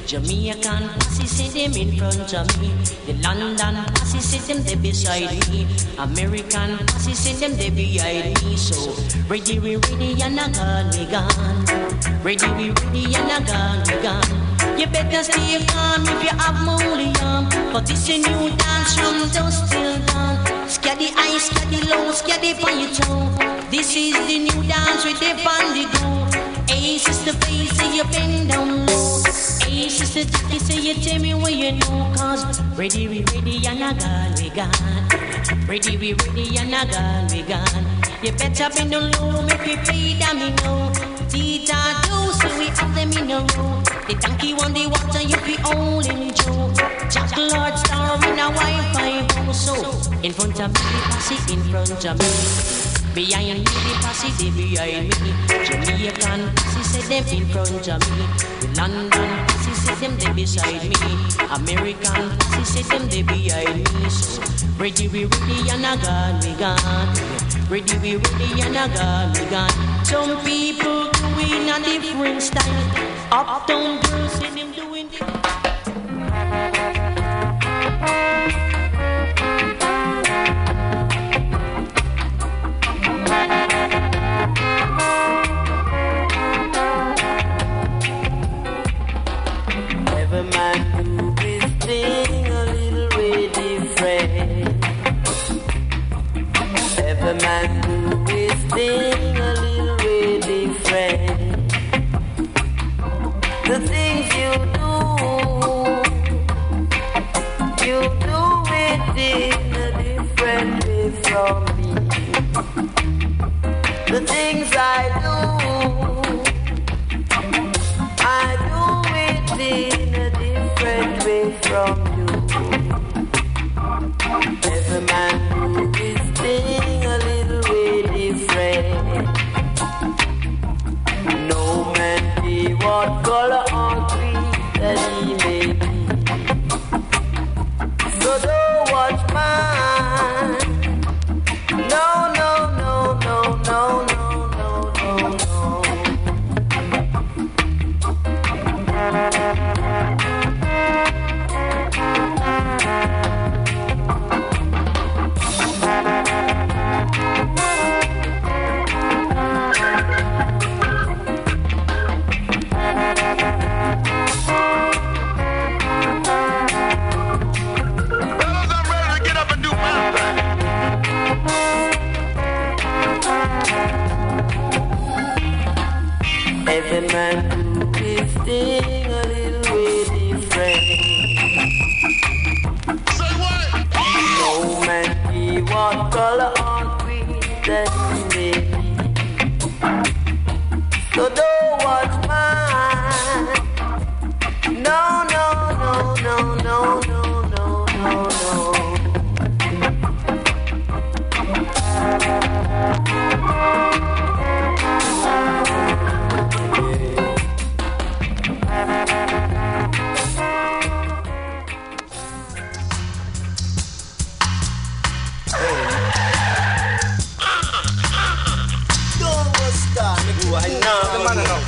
Jamaican posse see them in front of me. The London posse see them there beside me. American posse see them there behind me. So ready we ready and I gone we gone. Ready we ready and I gone we gone. You better stay calm if you have mullion. For this a new dance from dusk till dawn. Scare the ice, scare the low, scare the on your toe. This is the new dance with the bandigo. Hey sister, please see you bend down low. Hey, sister, Jackie, say you tell me what you know, cause ready, we ready, and I gone, we gone. Ready, we ready, and I gone, we gone. You better be no low, make me play domino. These are those, so we have them in a row. The donkey won the water, you be all in Joe. Jack Lord Star in a Wi-Fi hole, so in front of me, the posse, in front of me. Behind me, the posse, they behind me. Jamaican posse, say them in front of me. The London posse, say them they beside me. American posse, say them they behind me. So ready, we ready, and I gone, we gone. Ready, we ready, and I gone, we gone. Some people doing a different style. Uptown girls see them doing this. Never mind who is thing a little way different. Never mind who is thing a little way different. The things you do, you do it in a different way from me. The things I do, I do it in a different way from you. Every man do his thing a little way different. No man be what color.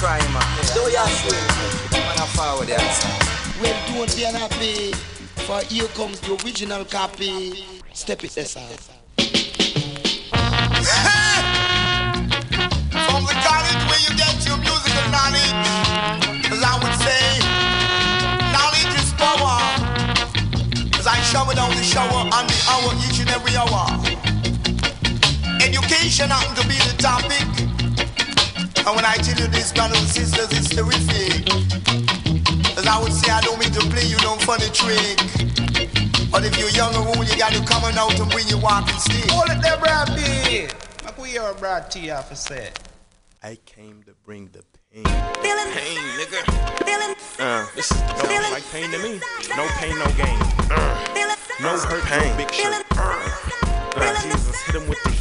crying, man. Yeah. Do your thing. Man, I forward that. Well, don't be happy, for here comes the original copy. Step it, that's out. From the college where you get your musical knowledge, as I would say, knowledge is power. As I shower down the shower on the hour, each and every hour. Education happened to be the topic. And when I tell you this, brothers and sisters, it's terrific. As I would say, I don't mean to play you no funny trick. But if you're young and old, you got to come on out and bring your walking stick. Hold it there, Brad B. Look what your Brad T officer said. I came to bring the pain. Feeling pain, nigga. Feeling uh, this is no feeling like pain to me. No pain, no gain. Uh, no hurt, pain. No big shit. Uh, uh, Jesus, hit him with the heat.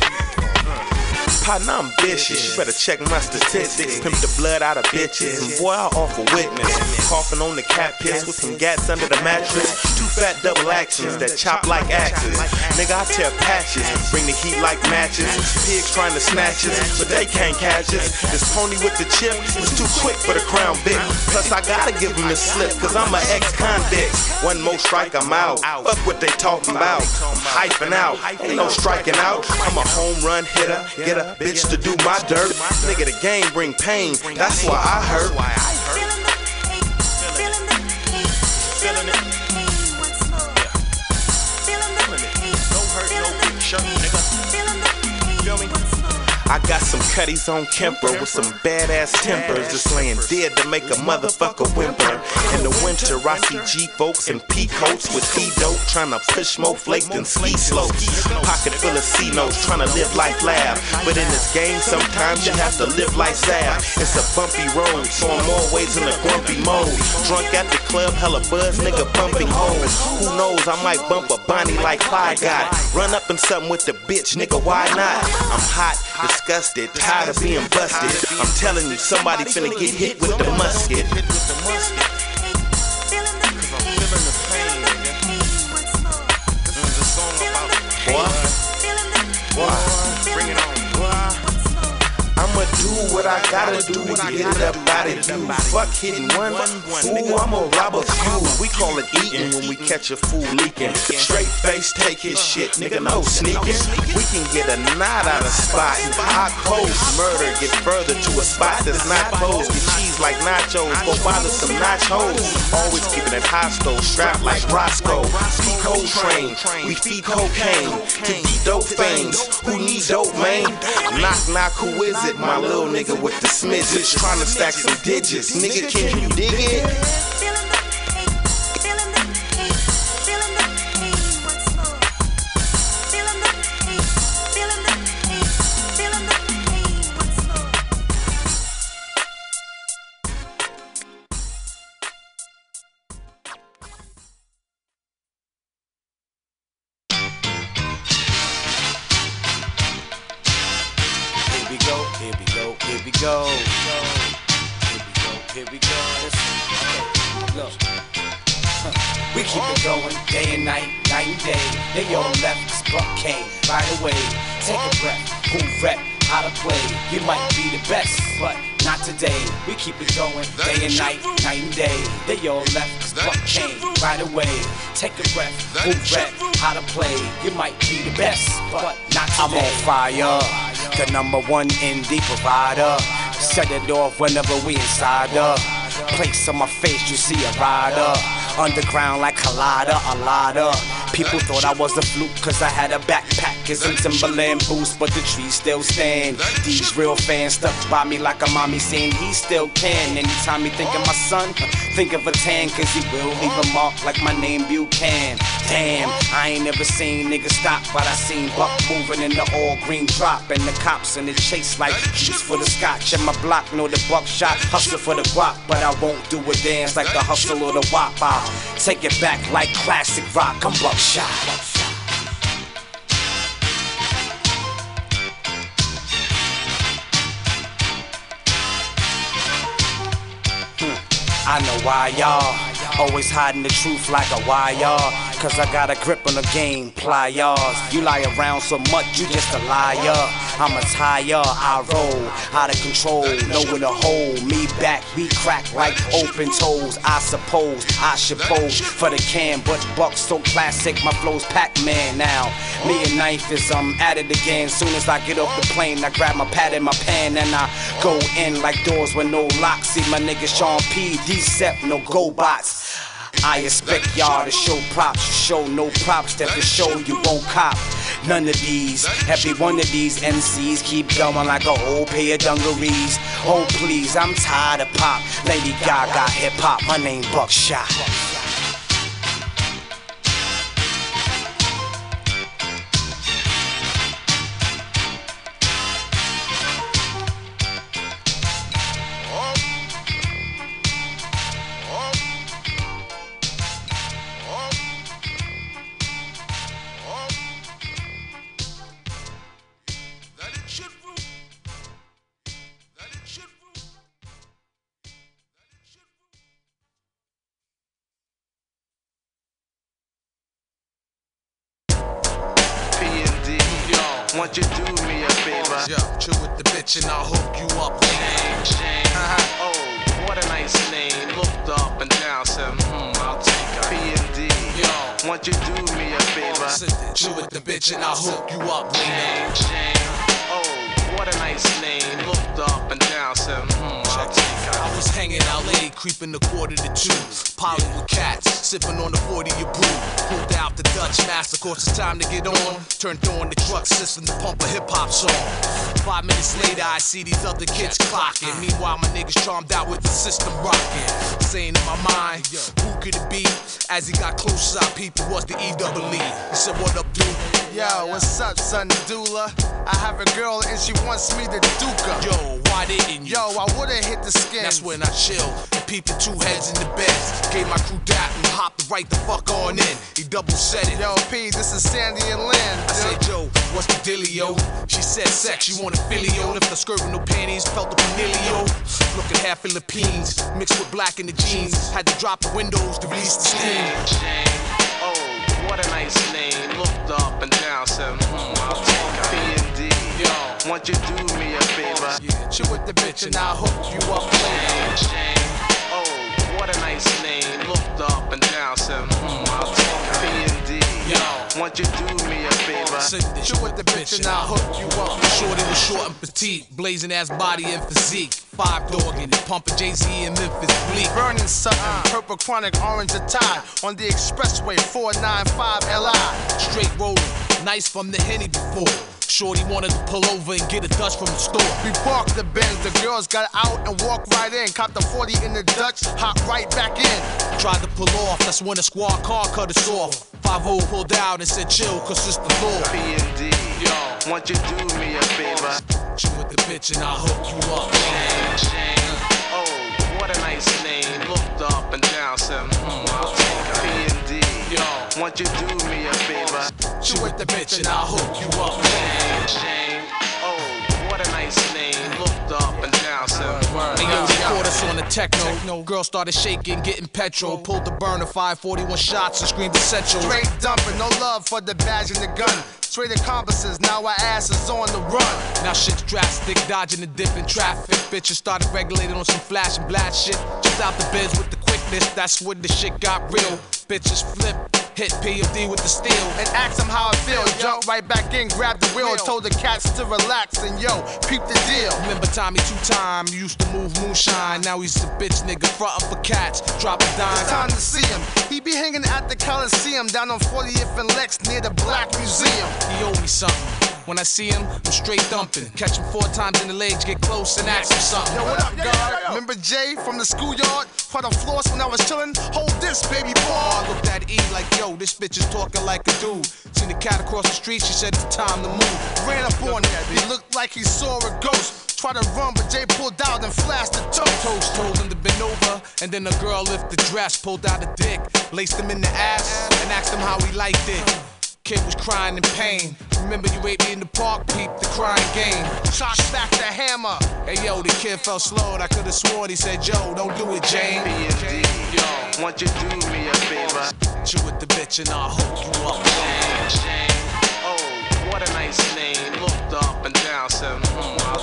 Partner, I'm vicious. You better check my statistics. Pimp the blood out of bitches. And boy, I'll offer witness. Coughing on the cat piss with some gats under the mattress. Two fat double actions that chop like axes. Nigga, I tear patches. Bring the heat like matches. Pigs trying to snatch us, but they can't catch us. This pony with the chip was too quick for the crown bit. Plus, I gotta give him the slip, cause I'm an ex-convict. One more strike, I'm out. Fuck what they talking about. I'm hyping out. Ain't no striking out. I'm a home run hitter. Get a bitch to do my dirt. Nigga, the game bring pain. That's why I hurt. Feeling it. No hurt, no big shot, nigga. Feel me? I got some cutties on Kemper with some badass tempers, just laying dead to make a motherfucker whimper. In the winter, I see G folks in peacoats with tea dope, trying to push more flakes than ski slopes. Pocket full of C notes, trying to live life laugh. But in this game, sometimes you have to live life sad. It's a bumpy road, so I'm always in a grumpy mode. Drunk at the club, hella buzz, nigga bumping hoes. Who knows, I might bump a Bonnie like Clyde got. Run up in something with the bitch, nigga, why not? I'm hot, disgusted, tired of being busted. I'm telling you, somebody finna get hit with the musket. Do what I gotta do to get it up out of you. Fuck hitting one, fool, I'ma rob a few. We call it eating when we catch a fool leaking. Straight face, take his shit, nigga, no sneaking. We can get a knot out of spot. Hot cold murder, get further to a spot that's not closed. Get cheese like nachos, go bother some nachos. Always keeping it hostile, strapped like Roscoe. Speak cold train, we feed cocaine to these dope things. Who needs dope, man? Knock, knock, who is it, my little nigga with the smidges, trying to stack some digits. Nigga, can you dig it? Take a breath, move rep, how to play. You might be the best, but not today. I'm on fire, the number one N D provider. Set it off whenever we inside her. Place on my face, you see a rider. Underground like Collider, a lotta. People thought I was a fluke cause I had a backpack. It's some Timberland boots, but the trees still stand. These real fans stuck by me like a mommy saying he still can. Anytime you think of my son, think of a tan, cause he will leave a mark like my name Buchan. Damn, I ain't never seen niggas stop, but I seen Buck moving in the all-green drop. And the cops in the chase like juice for the scotch. And my block know the buckshot, hustle for the guap. But I won't do a dance like the hustle or the wop. I'll take it back like classic rock, I'm buckshot. I know why y'all always hiding the truth like a wire. cause I got a grip on the game, pliers. You lie around so much, you just a liar. I'm a tire, I roll, out of control, no in a hole. Me back, we crack like open toes. I suppose I should pose for the can, but bucks so classic, my flow's Pac-Man now. Me and knife is, I'm at it again. Soon as I get off the plane, I grab my pad and my pen, and I go in like doors with no locks. See my nigga Sean P, D-Sep, no go bots. I expect y'all to show props, show no props, that the show you won't cop. None of these, every one of these M Cs keep going like a whole pair of dungarees. Oh please, I'm tired of pop, Lady Gaga, hip-hop, my name Buckshot. Want you do me a favor? Yo, chill with the bitch and I'll hook you up. Name Shane. Uh-huh. Oh, what a nice name. Looked up and down, said, hmm, I'll take her. P and D. Yo, want you do me a favor? Sit there, chill with the bitch and I'll hook you up. Name Shane. Oh, what a nice name. Looked up and down, said, hmm, I'll take her. I was hanging out late, creeping the quarter to two. Polly with cats, sipping on the forty of brew. Pulled out the Dutch master, course it's time to get on. Turned on the truck system to pump a hip-hop song. Five minutes later, I see these other kids clocking. Meanwhile, my niggas charmed out with the system rocking. Saying in my mind, who could it be? As he got closer, I peeped, it was the E double E. He said, what up, dude? Yo, what's up, son, doula? I have a girl and she wants me to duke her. Yo, why didn't you? Yo, I would've hit the skin. That's when I chill and peeped the two heads in the bed. Gave my crew that and hopped right the fuck on in. He double said it. Yo, P, this is Sandy and Lynn. I said, yo, what's the dealio? She said sex, you want a filio. Lift the skirt with no panties, felt the panilio. Looking half Philippines, mixed with black in the jeans. Had to drop the windows to release the steam. What a nice name, looked up and down, said, hmm, I'll take her. P and D, yo, won't you do me a favor? Yeah, chill with the bitch and I'll hook you up later. Oh, what a nice name, looked up and down, said, hmm, I'll take her. P and D, yo, won't you do me a favor? Chill with the bitch and I'll hook you up. Shorty was short and petite, blazing ass body and physique. Five dog in it, pumping Jay-Z and Memphis Bleak. Burning something, uh, purple chronic, orange attire. On the expressway, four ninety-five L I. Straight rolling, nice from the Henny before. Shorty wanted to pull over and get a Dutch from the store. We parked the Benz, the girls got out and walked right in. Copped the forty in the Dutch, hopped right back in. Tried to pull off, that's when the squad car cut us off. five oh pulled out and said chill, cause it's the law. P and D, yo, won't you do me a favor? Chill with the bitch and I'll hook you up. Oh, what a nice name. Looked up and down, said, hmm, I'll take her. P and D, yo, won't you do me a favor? Chill with the bitch and I'll hook you up. Oh, what a nice name. Looked up and down, said, hmm. On the techno. techno, girl started shaking, getting petrol. Pulled the burner, five forty-one shots and screamed essential. Straight dumping, no love for the badge and the gun. Straight accomplices, now our ass is on the run. Now shit's drastic, dodging the dip in traffic. Bitches started regulating on some flash and blast shit. Just out the biz with the quickness, that's when the shit got real. Bitches flip. Hit P O D with the steel and asked him how I feel. Jumped right back in, grabbed the wheel, told the cats to relax and yo, peep the deal. Remember Tommy two-time, used to move moonshine. Now he's a bitch nigga, frontin' for cats, dropping dimes. It's time to see him. He be hanging at the Coliseum down on fortieth and Lex near the Black Museum. He owe me something. When I see him, I'm straight dumping. Catch him four times in the legs, get close and ask him something. Yo, what up, God? Yeah, yeah, yeah. Remember Jay from the schoolyard? Part of floss when I was chillin'? Hold this, baby boy. I looked at E like, yo, this bitch is talking like a dude. Seen the cat across the street, she said it's time to move. Ran up on that, he looked like he saw a ghost. Try to run, but Jay pulled out and flashed the toe. Toast told him to bend over, and then the girl lifted the dress, pulled out a dick, laced him in the ass, and asked him how he liked it. Kid was crying in pain. Remember you ate me in the park, peep the crying game. Shock back the hammer. Hey yo, the kid fell slow, and I could've sworn he said, yo, don't do it, Jane. P and D, yo, won't you do me a favor? hit you with the bitch and I'll hook you up. Oh, what a nice name. Looked up and down, said, hmm, I'll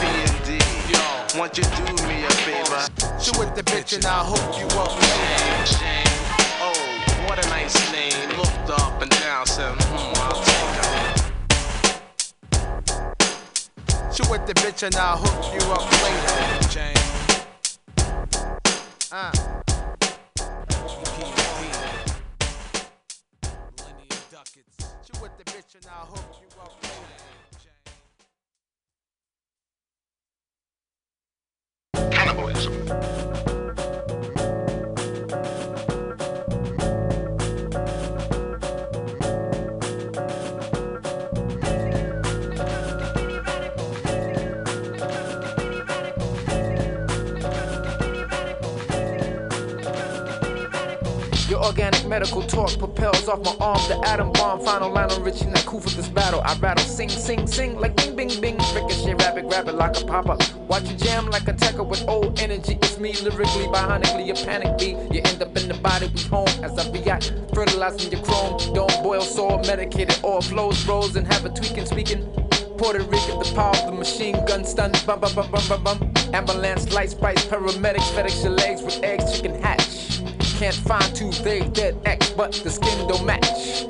take D and D. Yo, won't you do me a favor? Hit you with the bitch and I'll hook you up. Oh, what a nice name. Looked up and down, said, hmm, I'll take her. Hit you with the bitch and I'll hook you up later. Jane. Uh. With the bitch and I'll hook you up. Cannibalism. Your organic medical talk propels off my arm. The atom bomb, final line on Richie Naku for this battle. I rattle, sing, sing, sing, like bing, bing, bing. Ricochet, rabbit, rabbit, like a pop-up. Watch you jam like a tecker with old energy. It's me, lyrically, bionically, a panic beat. You end up in the body, we home as I react. Fertilizing your chrome, don't boil, soil, medicated. All flows, rolls, and have a tweaking, speaking. Puerto Rican, the power of the machine gun, stunned, bum, bum, bum, bum, bum, bum. Ambulance, light spice, paramedics, FedEx your legs with eggs, chicken hatch. Can't find two, they dead X, but the skin don't match.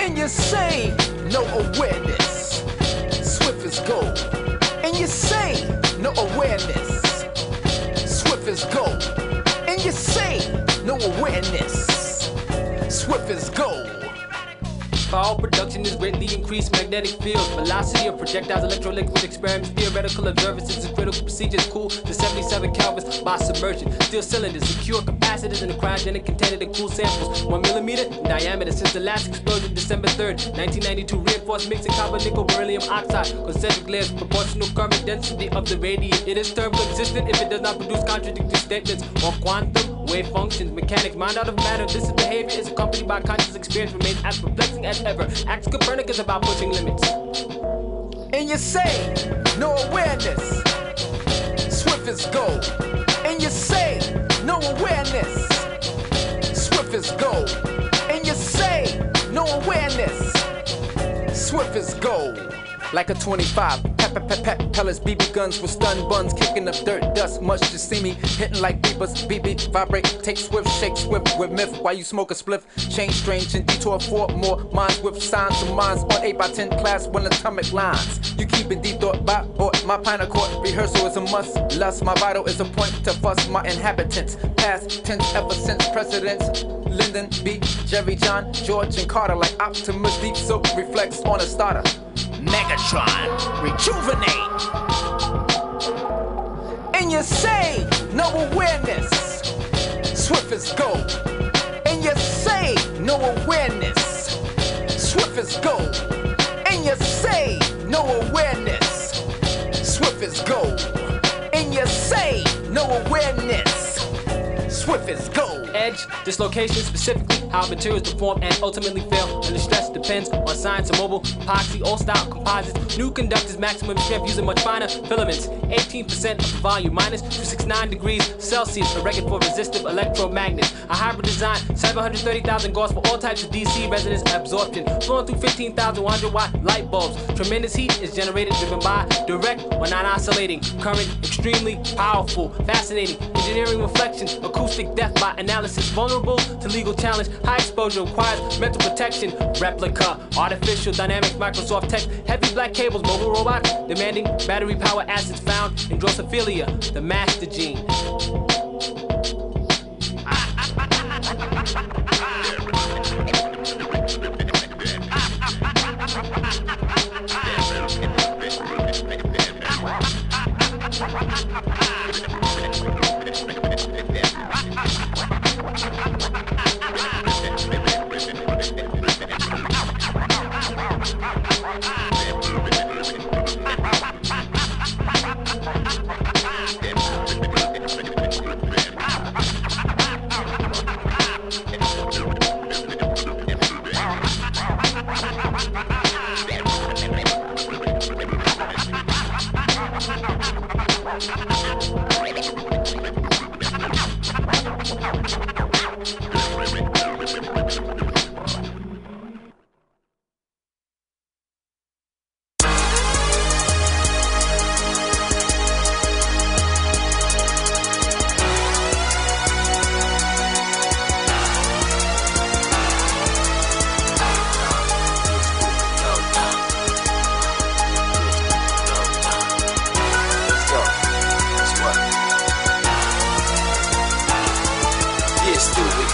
And you say, no awareness, swift as gold. And you say, no awareness, swift as gold. And you say, no awareness, swift as gold. Foul production is greatly increased magnetic field. Velocity of projectiles, electroliquid experiments, theoretical observances and critical procedures. Cool to seventy-seven Kelvins by submersion. Steel cylinders, secure capacitors in a cryogenic container to cool samples. One millimeter in diameter since the last explosion, December third, nineteen ninety-two. Reinforced mixing copper, nickel, beryllium oxide. Concentric layers, proportional current density of the radiant. It is term consistent if it does not produce contradictory statements or quantum wave functions, mechanics, mind out of matter. This behavior is accompanied by conscious experience, remains as perplexing as ever. Acts Copernicus about pushing limits. And you say, no awareness, swift as gold. And you say, no awareness, swift as gold. And you say, no awareness, swift as gold. Like a twenty-five. Pep, pep, pep, pellets, B B guns with stun buns, kicking up dirt, dust, much to see me, hitting like beepers, B B, vibrate, take swift, shake swift, with myth, while you smoke a spliff, change strange and detour for more, minds with signs and minds, on eight by ten class, one atomic lines, you keeping deep thought, by bought, my pine court, rehearsal is a must, lust, my vital is a point to fuss, my inhabitants, past tense, ever since precedence, Lyndon B, Jerry, John, George, and Carter, like Optimus, deep soap, reflects on a starter. Megatron, rejuvenate. And you say, no awareness, swift as gold. And you say, no awareness, swift as gold. And you say, no awareness, swift as gold. And you say, no awareness, swift as gold. Edge, dislocation, specifically how materials deform and ultimately fail under stress depends on science and mobile epoxy, old style composites, new conductors, maximum strength using much finer filaments, eighteen percent of the volume, minus two hundred sixty-nine degrees Celsius, a record for resistive electromagnets, a hybrid design, seven hundred thirty thousand gauss for all types of D C resonance absorption, flowing through fifteen thousand one hundred watt light bulbs, tremendous heat is generated driven by direct or non-oscillating current, extremely powerful, fascinating, engineering reflection, acoustic death by analysis. Vulnerable to legal challenge, high exposure requires mental protection. Replica, artificial dynamics, Microsoft tech, heavy black cables, mobile robots, demanding battery power assets found in Drosophila, the master gene. We'll be right back.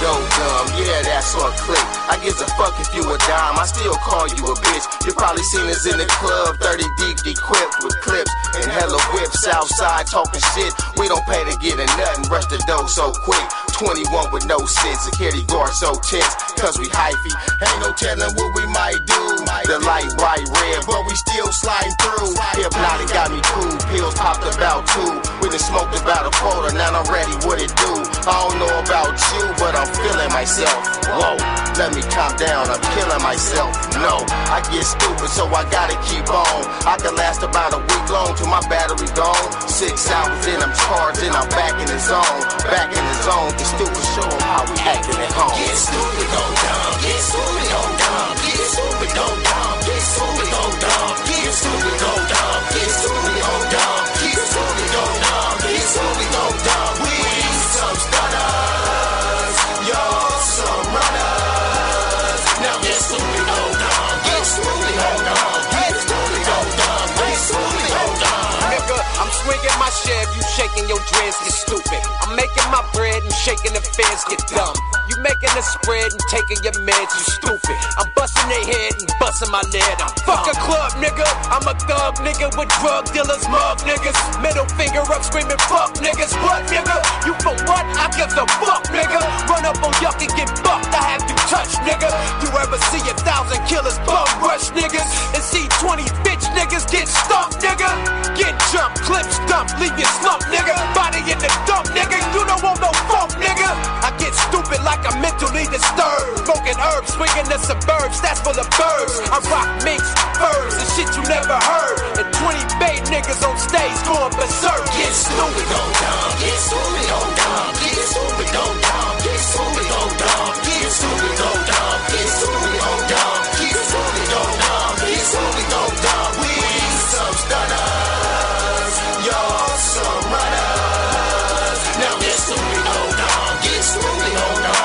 dough dumb, yeah, that's on click. I gives a fuck if you a dime, I still call you a bitch. You probably seen us in the club, thirty deep, equipped with clips and hella whips outside talking shit. We don't pay to get a nothing, rush the dough so quick. twenty-one with no sense, security guard so tense, cause we hyphy. Ain't no telling what we might do. The light bright red, but we still sliding through. Hypnotic got me cool, pills popped about two. We done smoked about a quarter, now I'm ready, what it do? I don't know about you, but I'm feeling myself. Whoa, let me calm down, I'm killing myself. No, I get stupid, so I gotta keep on. I can last about a week long till my battery gone. Six hours in, I'm charged and I'm back in the zone. Back in the zone, get stupid, show them how we acting at home. Get stupid, go dumb, get stupid, go dumb, get stupid, go dumb, get stupid, go dumb, get stupid, go dumb, get stupid, go dumb, get stupid, go dumb, get stupid, go dumb. We some stunners, y'all some runners. Now get stupid, go dumb, get stupid, go dumb, get stupid, go dumb, get stupid, go dumb. Nigga, I'm swinging my shit, you shaking your dreads, get stupid. I'm making my bread and shaking the fans, get dumb. You making a spread and taking your meds, you stupid. I'm busting their head and busting my lid. I'm fuck a club, nigga. I'm a thug, nigga, with drug dealers, mug niggas. Middle finger up, screaming fuck niggas. What, nigga? You for what? I give a fuck, nigga. Run up on yuck and get bucked. I have you touched, nigga. You ever see a thousand killers bum rush, niggas? And see twenty bitch niggas get stumped, nigga. Get jumped, clip stumped, leave you slump, nigga. Body in the dump, nigga. You don't want no funk, nigga. I get stupid like I'm mentally disturbed. Smoking herbs, swinging the suburbs, that's full of birds. I rock minks, furs, and shit you never heard. And twenty bay niggas on stage going berserk. Get stupid, go dumb. Get stupid, go dumb. Get stupid, go dumb. Get stupid, go dumb. Get stupid, go dumb. Get stupid, go dumb. Get stupid, go dumb. Get stupid, go dumb. We some stunners, y'all some runners. Now get stupid, go dumb. Get stupid, go dumb.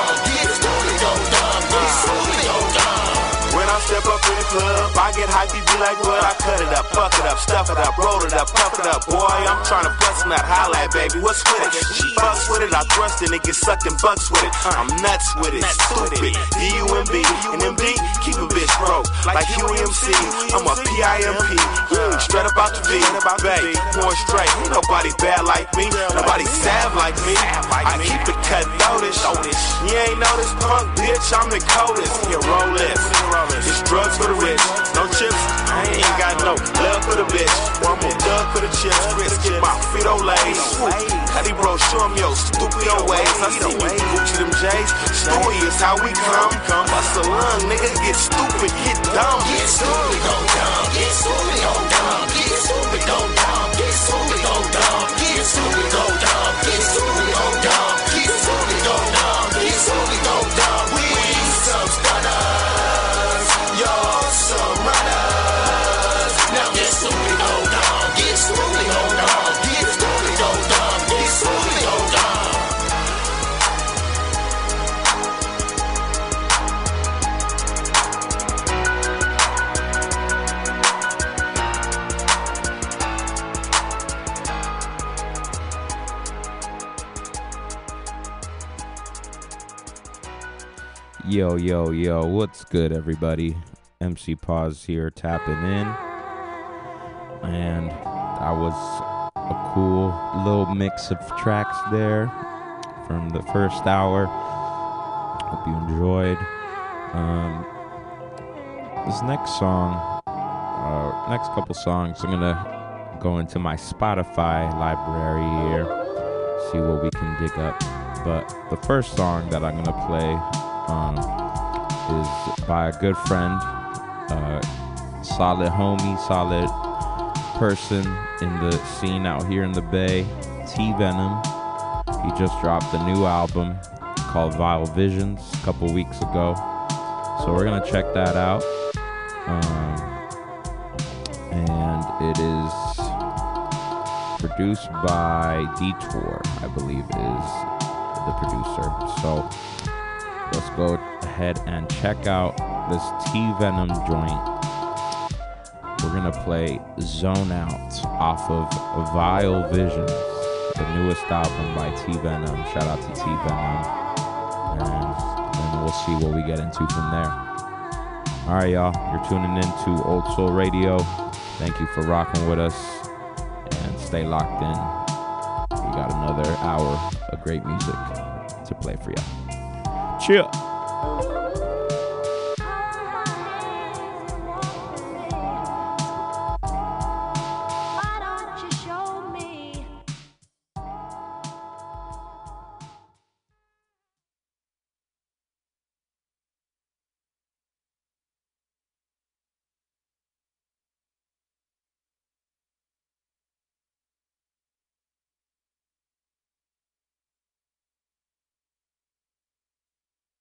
Step up in the club, I get hype, you be like what? I cut it up, fuck it up, stuff it up, roll it up, puff it up. Boy, I'm tryna bust and not holla at, baby. What's with it? She fucks with it, I thrust it, and get sucked and bucks with it. I'm nuts with it, stupid. D U M B and M D, keep a bitch broke. Like U M C, I'm a P I M P. Straight up out the V, babe, more straight. Ain't nobody bad like me, nobody sad like me. I keep it cut, notice. You ain't know this punk, bitch, I'm the coldest. Here, roll this. It's drugs for the rich, no chips, I ain't got no love for the bitch. One more thug for the chips, Chris, get my feet on lays. Cuddy bro, show em your stupid old ways. I seen you Gucci them J's, story is how we come. Bust a lung, nigga, get stupid, get dumb. Get stupid, go dumb, get stupid, go dumb, get stupid, go dumb, get stupid, go dumb, get stupid, go dumb, get stupid, go dumb, get stupid, go dumb, get stupid, go dumb. We some stunners. Y'all some runners. Now get stupid, go dumb. Get stupid, go dumb. Get stupid, go dumb. Get stupid, go dumb. Yo, yo, yo, what's good, everybody? M C Pause here, tapping in, and that was a cool little mix of tracks there from the first hour. Hope you enjoyed. Um, this next song, uh, next couple songs, I'm gonna go into my Spotify library here, see what we can dig up. But the first song that I'm gonna play um, is by a good friend. Uh, solid homie, solid person in the scene out here in the Bay, T Venom. He just dropped a new album called Vile Visions a couple weeks ago, so we're gonna check that out. Um, and it is produced by Detour, I believe, is the producer. So let's go ahead and check out this T-Venom joint. We're gonna play Zone Out off of Vile Visions, the newest album by T-Venom. Shout out to T-Venom. experience, and we'll see what we get into from there. All right, y'all, you're tuning in to Old Soul Radio. Thank you for rocking with us, and stay locked in. We got another hour of great music to play for y'all. Chill.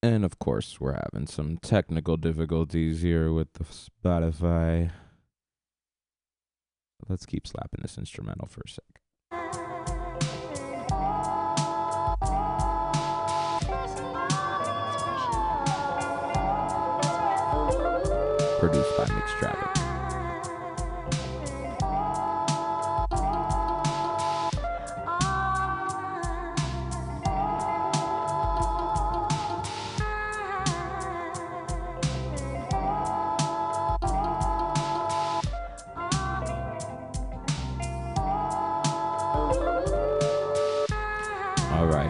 And of course, we're having some technical difficulties here with the Spotify. Let's keep slapping this instrumental for a sec. Produced by Mixtravit.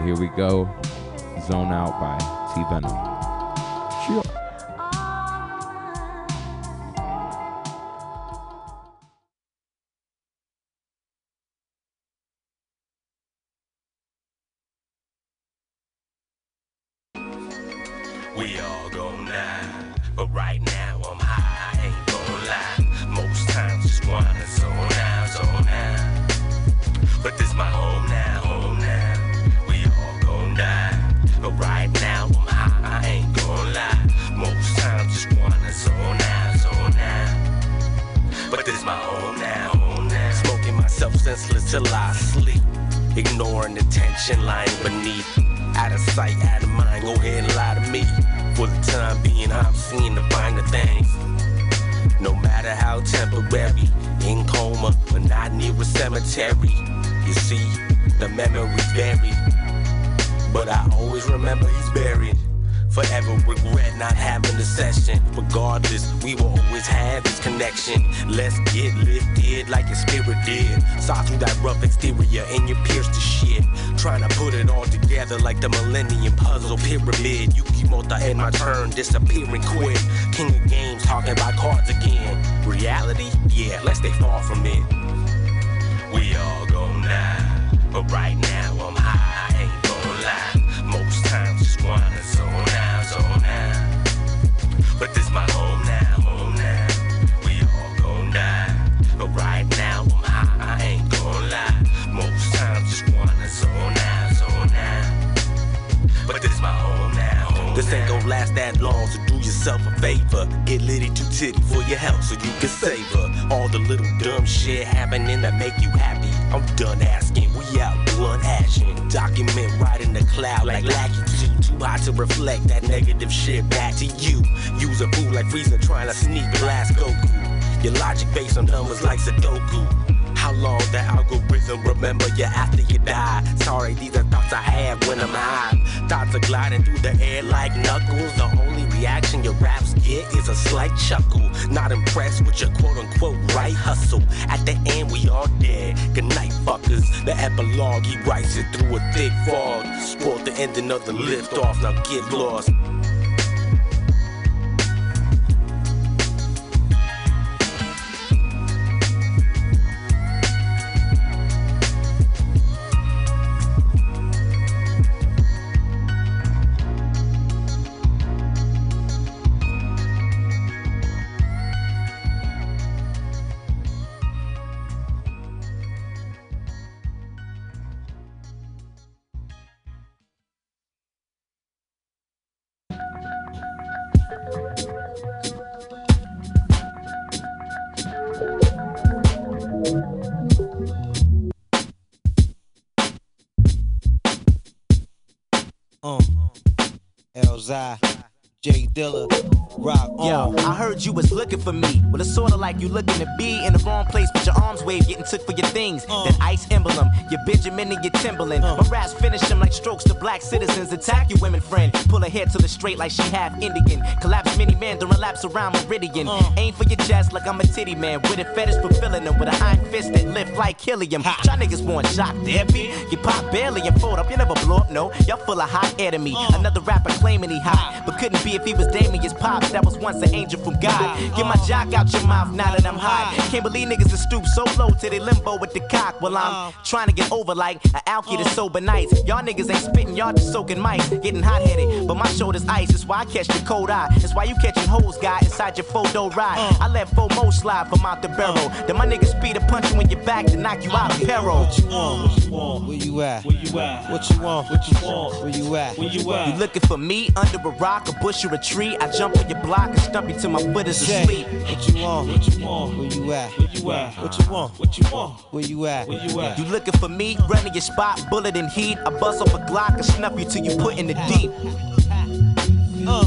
Here we go, Zone Out by T-Venom. Sure. We all go now, but right now I'm high, I ain't gonna lie. Most times just wanna zone out, zone out. But this my home now, home now. But right now I'm high, I ain't gonna lie. Most times just wanna zone out, zone out. But this my home now, home now. Smoking myself senseless till I sleep, ignoring the tension lying beneath. Out of sight, out of mind, go ahead and lie to me. For the time being, I'm seeing the finer things. No matter how temporary, in coma, but not near a cemetery. You see, the memories vary, but I always remember he's buried. Forever regret not having a session. Regardless, we will always have this connection. Let's get lifted like your spirit did. Saw through that rough exterior and you pierced the shit. Trying to put it all together like the Millennium Puzzle Pyramid. Yuki Mota and my turn disappearing quick. King of games talking about cards again. Reality? Yeah, lest they fall from it. We all go now, but right now I'm high. Most times just wanna zone out, zone out. But this my home now, home now. We all gon' die, but right now I'm high, I ain't gon' lie. Most times just wanna zone out, zone out. But this my home now, home this now. Ain't gon' last that long, so do yourself a favor. Get litty to titty for your health so you can savor all the little dumb shit happening that make you happy. I'm done asking, we out blunt action. Document right in the cloud like Lackey two. Too hot to reflect that negative shit back to you. Use a fool like Frieza trying to sneak blast Goku. Your logic based on numbers like Sudoku. How long the algorithm remember you after you die? Sorry, these are thoughts I have when I'm high. Thoughts are gliding through the air like knuckles. The only reaction your raps get is a slight chuckle. Not impressed with your quote-unquote right hustle. At the end, we all dead. Good night, fuckers. The epilogue, he writes it through a thick fog. Spoiled the ending of the liftoff, now get lost. Jay Dilla, rock on. Yo, I heard you was looking for me. Well, it's sort of like you looking to be in the wrong place, but your arms wave getting took for your things. Uh. That ice emblem, your Benjamin and your Timberland. Uh. My raps finish them like strokes to black citizens. Attack your women, friend. Pull her hair till it's straight like she half Indian. Collapse many men, then relapse around Meridian. Uh. Aim for your chest like I'm a titty man. With a fetish fulfilling them with an iron fist that lift like helium. Y'all niggas want shock therapy. You pop barely and fold up, you never blow up, no. Y'all full of hot air to me. Uh. Another rapper claiming he hot, but couldn't be if he was Damien his pops. That was once an angel from God. Get my jock out your mouth now that I'm hot. Can't believe niggas is stoop so low till they limbo with the cock. Well, I'm trying to get over like an alky to sober nights. Y'all niggas ain't spitting, y'all just soaking mice. Getting hot headed, but my shoulder's ice. That's why I catch the cold eye. That's why you catching hoes, guy, inside your photo ride. I let FOMO slide from out the barrel. Then my niggas speed to punch you in your back to knock you out of peril. What you want? What you want? Where you at? Where you at? What you want? What you want? Where you at? Where you at? You looking for me under a rock, a bush, or a tree? I jump on your block and stump you till my foot is asleep. What you want? What you want? Where you at? Where you at? What you want? What you want? Where you at? Where you at? You looking for me? Running your spot, bullet in heat. I bust off a Glock and snuff you till you put in the deep. Uh.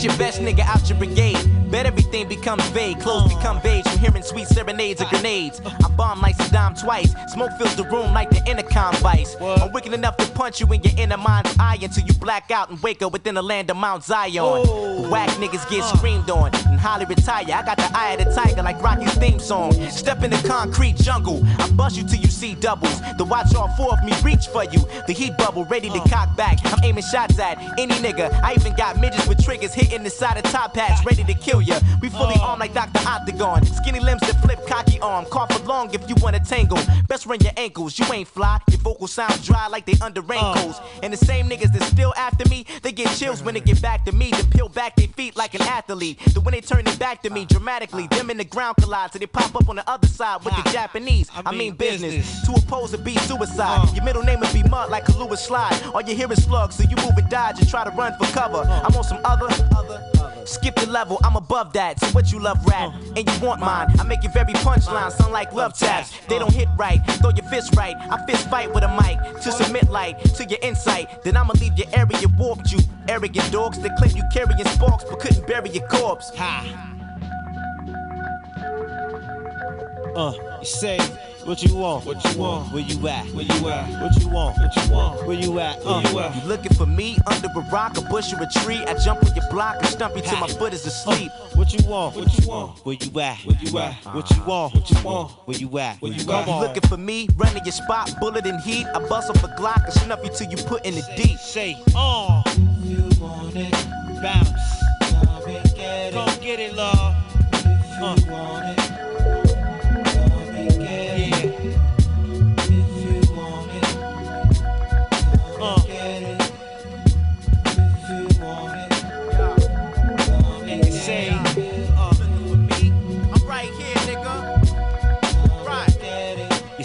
Your best nigga out your brigade. Bet everything becomes vague. Clothes become beige from hearing sweet serenades or grenades. I bomb like Saddam twice. Smoke fills the room like the intercom vice. What? I'm wicked enough to punch you in your inner mind's eye until you black out and wake up within the land of Mount Zion. Ooh. Whack niggas get uh. screamed on and highly retire. I got the eye of the tiger like Rocky's theme song. Step in the concrete jungle. I bust you till you see doubles. The watch all four of me reach for you. The heat bubble ready to uh. cock back. I'm aiming shots at any nigga. I even got midgets with triggers hitting in the side of top hats, ready to kill ya. We fully armed like Doctor Octagon. Skinny limbs that flip, cocky arm. Cough along if you wanna tangle. Best run your ankles, you ain't fly. Your vocals sound dry like they under raincoats. And the same niggas that's still after me, they get chills when they get back to me. They peel back their feet like an athlete. Then when they turn it back to me dramatically, them in the ground collide till they pop up on the other side with the Japanese. I mean business. To oppose would be suicide. Your middle name would be mud like Kahlua Slide. All you hear is slugs, so you move and dodge and try to run for cover. I'm on some other. Skip the level, I'm above that. So what you love rap, and you want mine. I make your very punchline sound like love taps. They don't hit right, throw your fist right. I fist fight with a mic, to submit light to your insight. Then I'ma leave your area warped you. Arrogant dogs that claim you carrying sparks but couldn't bury your corpse. Ha. Uh, you say what you want, what you want, where you at, where you at, what you want, what you want, where you at, uh, you, at? You looking for me under a rock, a bush or a tree? I jump on your block and stump you till my foot is asleep. Uh, what you want, what you want, where you at, where you at, what you want, what you want, where you at, where you at? You looking for me? Running your spot, bullet in heat. I bust off a Glock and snuff you till you put in the deep. Say, oh, if you want it, bounce, come and get it, come get it, love. If you want it.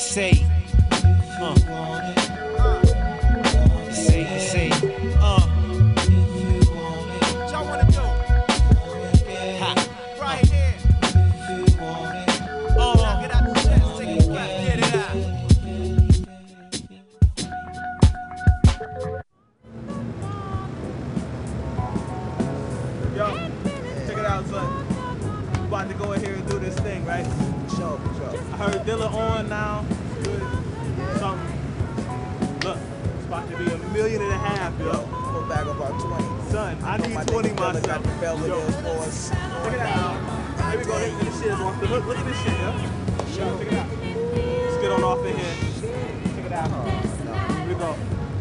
Say, uh, uh, say, say, uh, y'all wanna do right here. Oh, knock it out the chest, take it back, get it out. Yo, check it out, son. We about to go in here and do this thing, right? Sure, sure. I heard Dilla on now. Something. Look, it's about to be a million and a half, yo. Go back about twenty. Son, I need my twenty myself. Got the bell yo. For us. Look at that. Here we go. This shit is on. Look, look at this shit, yo. Yo, check it out. Let's get on off in here. Check it out. No. Here we go.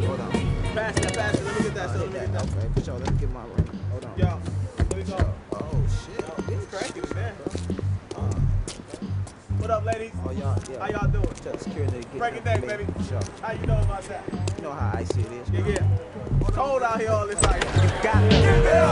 Hold on. Faster, faster. Let me get that. So let me get that. Okay, for sure. Let's get my ring. Hold on. Yo, here we go. Oh shit. Yo, this is cracking, man. Uh, what up, ladies? Oh y'all, yeah. How y'all doing? Break it down, baby. Sure. How you know about that? You know how icy it is. Yeah, yeah. It's cold out here all this ice. You got it. Get down.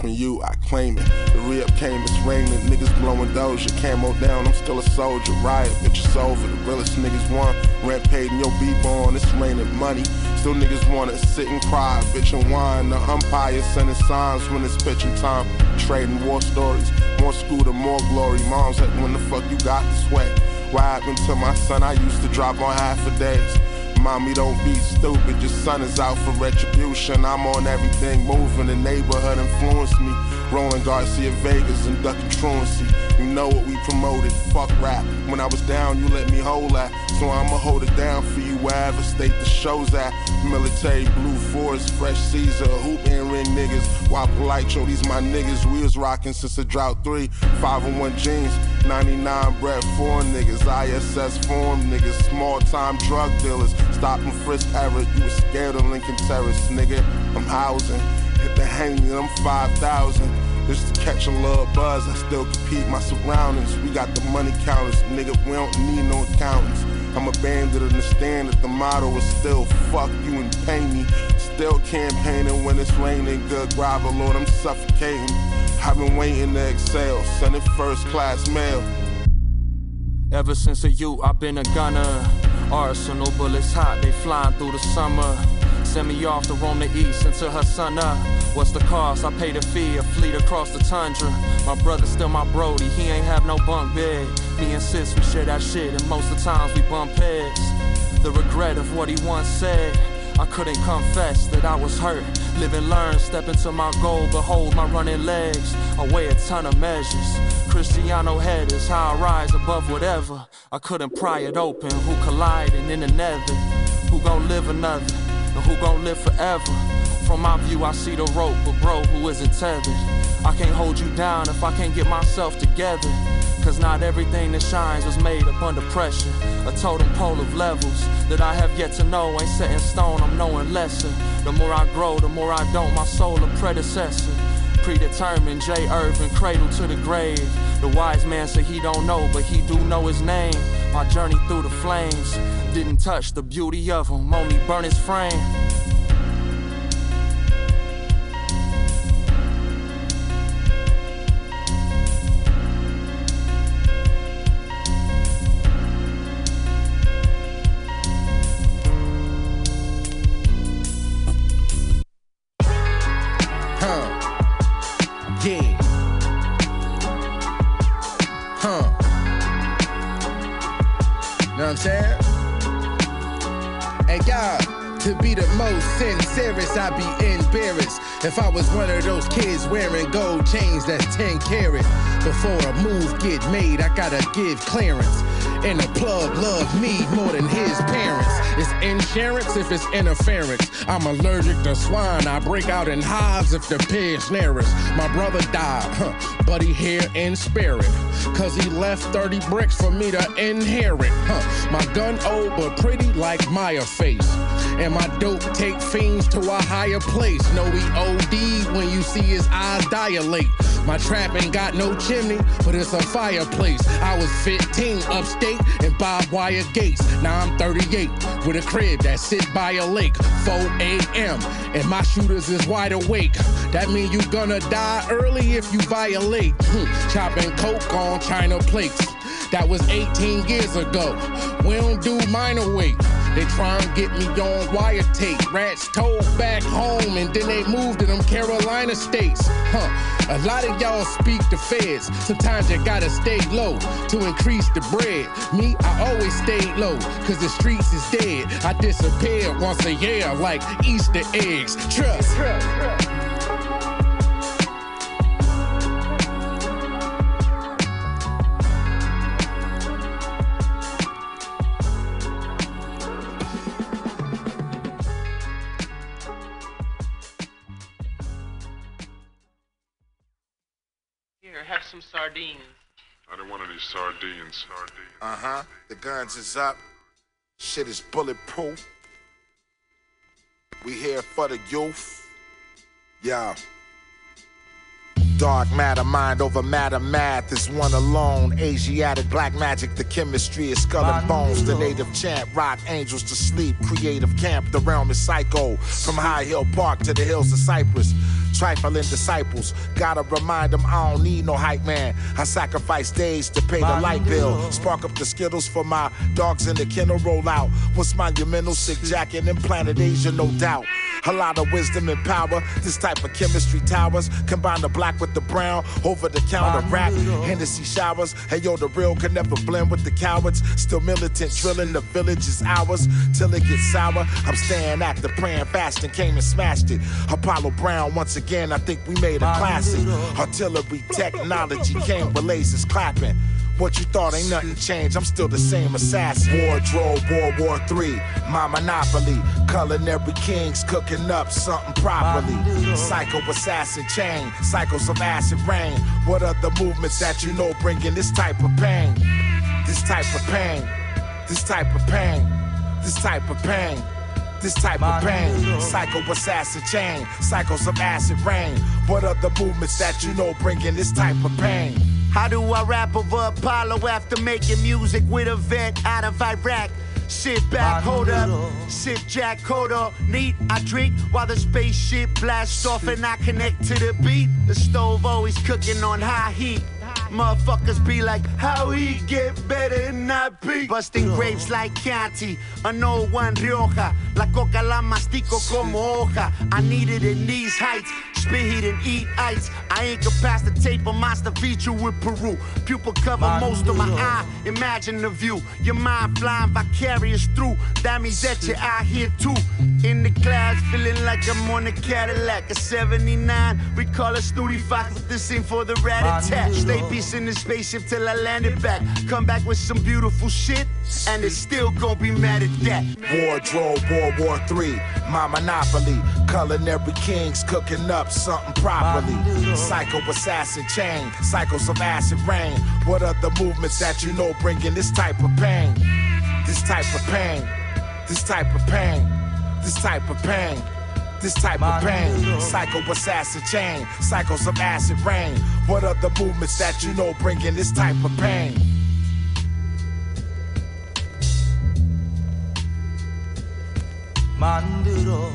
from you, I claim it. The rib came, it's raining, niggas blowing doja. Camo down, I'm still a soldier. Riot, bitch, it's over. The realest niggas won. Rampage in your b-born, it's raining money. Still niggas wanna sit and cry, bitch, and whine. The umpire sending signs when it's pitching time. Trading war stories, more school to more glory. Mom's like, when the fuck you got to sweat? What happened to my son? I used to drop on half a days. Mommy, don't be stupid, your son is out for retribution. I'm on everything moving, the neighborhood influenced me. Rolling Garcia Vegas and ducking truancy. You know what we promoted, fuck rap. When I was down, you let me hold that. So I'ma hold it down for you wherever state the show's at. Military, Blue Forest, Fresh Caesar, hoop and ring niggas. Why polite, yo, these my niggas. We was rocking since the drought three. five oh one jeans, ninety-nine bread four niggas. I S S form niggas, small time drug dealers. Stop and frisk error, you was scared of Lincoln Terrace, nigga. I'm housing, hit the hanging, I'm five thousand. Just to catch a little buzz, I still compete my surroundings. We got the money counters, nigga, we don't need no accountants. I'm a bandit in the stand that the motto is still fuck you and pay me. Still campaigning when it's raining, good gravel, Lord, I'm suffocating. I've been waiting to excel, sending first class mail. Ever since of you, I've been a gunner. Arsenal bullets hot, they flying through the summer. Send me off to roam the east until her sun up. What's the cost? I pay the fee, a fleet across the tundra. My brother's still my brody, he ain't have no bunk bed. Me and sis, we share that shit, and most of the times we bump heads. The regret of what he once said, I couldn't confess that I was hurt. Live and learn, step into my goal, behold my running legs. I weigh a ton of measures. Cristiano headers, how I rise above whatever. I couldn't pry it open, who colliding in the nether? Who gon' live another? And who gon' live forever? From my view, I see the rope, but bro, who isn't tethered? I can't hold you down if I can't get myself together. Cause not everything that shines was made up under pressure. A totem pole of levels that I have yet to know ain't set in stone, I'm knowing lesser. The more I grow, the more I don't, my soul a predecessor. Predetermined, J. Irvin, cradle to the grave. The wise man said he don't know, but he do know his name. My journey through the flames didn't touch the beauty of him, only burn his frame. Serious, I'd be embarrassed if I was one of those kids wearing gold chains that's ten carat. Before a move get made, I gotta give clearance. And the plug loved me more than his parents. It's insurance if it's interference. I'm allergic to swine. I break out in hives if the pig's near us. My brother died, huh, but he here in spirit. Cause he left thirty bricks for me to inherit. Huh. My gun old but pretty like Maya face. And my dope take fiends to a higher place. Know he O D when you see his eyes dilate. My trap ain't got no chimney, but it's a fireplace. I was fifteen upstate and barbed wire gates. Now I'm thirty-eight with a crib that sit by a lake. four a m and my shooters is wide awake. That mean you gonna die early if you violate. Hm. Chopping coke on china plates. That was eighteen years ago. We don't do minor weight. They try and get me on wiretape. Rats told back home and then they moved to them Carolina states. Huh. A lot of y'all speak to feds. Sometimes you gotta stay low to increase the bread. Me, I always stayed low, cause the streets is dead. I disappeared once a year like Easter eggs. Trust. Some sardines. I don't want any sardines. Sardines. Uh-huh. The guns is up. Shit is bulletproof. We here for the youth. Yeah. dark matter, mind over matter, math is one alone. Asiatic black magic, the chemistry is skull and bones. The native chant, rock angels to sleep. Creative camp, the realm is psycho. From High Hill Park to the hills of Cypress. Trifling disciples, gotta remind them I don't need no hype man. I sacrifice days to pay the light bill. Spark up the Skittles for my dogs in the kennel, roll out. What's monumental, sick jacket and planet Asia, no doubt. A lot of wisdom and power, this type of chemistry towers. Combine the black with the brown, over the counter rap. Hennessy showers, hey yo, the real can never blend with the cowards. Still militant, drilling the village is ours. Till it gets sour, I'm staying active, praying fasting, came and smashed it. Apollo Brown, once again, I think we made a classic. Artillery technology came with lasers clapping. What you thought ain't nothing changed, I'm still the same assassin. Wardrobe, World War Three, my monopoly. Culinary kings cooking up something properly. Psycho assassin chain, cycles of acid rain. What other movements that you know bringing this type of pain? This type of pain, this type of pain, this type of pain. This type of pain, psycho assassin chain, cycles of acid rain. What other movements that you know bringing this type of pain? How do I rap over Apollo after making music with a vet out of Iraq? Sit back, hold up, sit jack, hold up, neat. I drink while the spaceship blasts off and I connect to the beat. The stove always cooking on high heat. Motherfuckers be like, how he get better than I be? Busting grapes like Chianti, a no one Rioja. La coca la mastico como hoja. I needed in these heights, spit heat and eat ice. I ain't gonna pass the tape of monster feature with Peru. Pupil cover most of my eye, imagine the view. Your mind flying vicarious through. That means that you're out here too. In the clouds, feeling like I'm on a Cadillac. A seventy-nine, we call it Snooty Fox, but this ain't for the rat attack. Stay in the spaceship till I landed back. Come back with some beautiful shit, and it's still gonna be mad at that. Wardrobe, World War Three, my monopoly. Culinary kings cooking up something properly. Psycho assassin chain, cycles of acid rain. What other movements that you know bringing this type of pain? This type of pain, this type of pain, this type of pain. This type of pain, psycho assassin chain, cycles of acid rain. What other movements that you know bringing this type of pain? Manduro.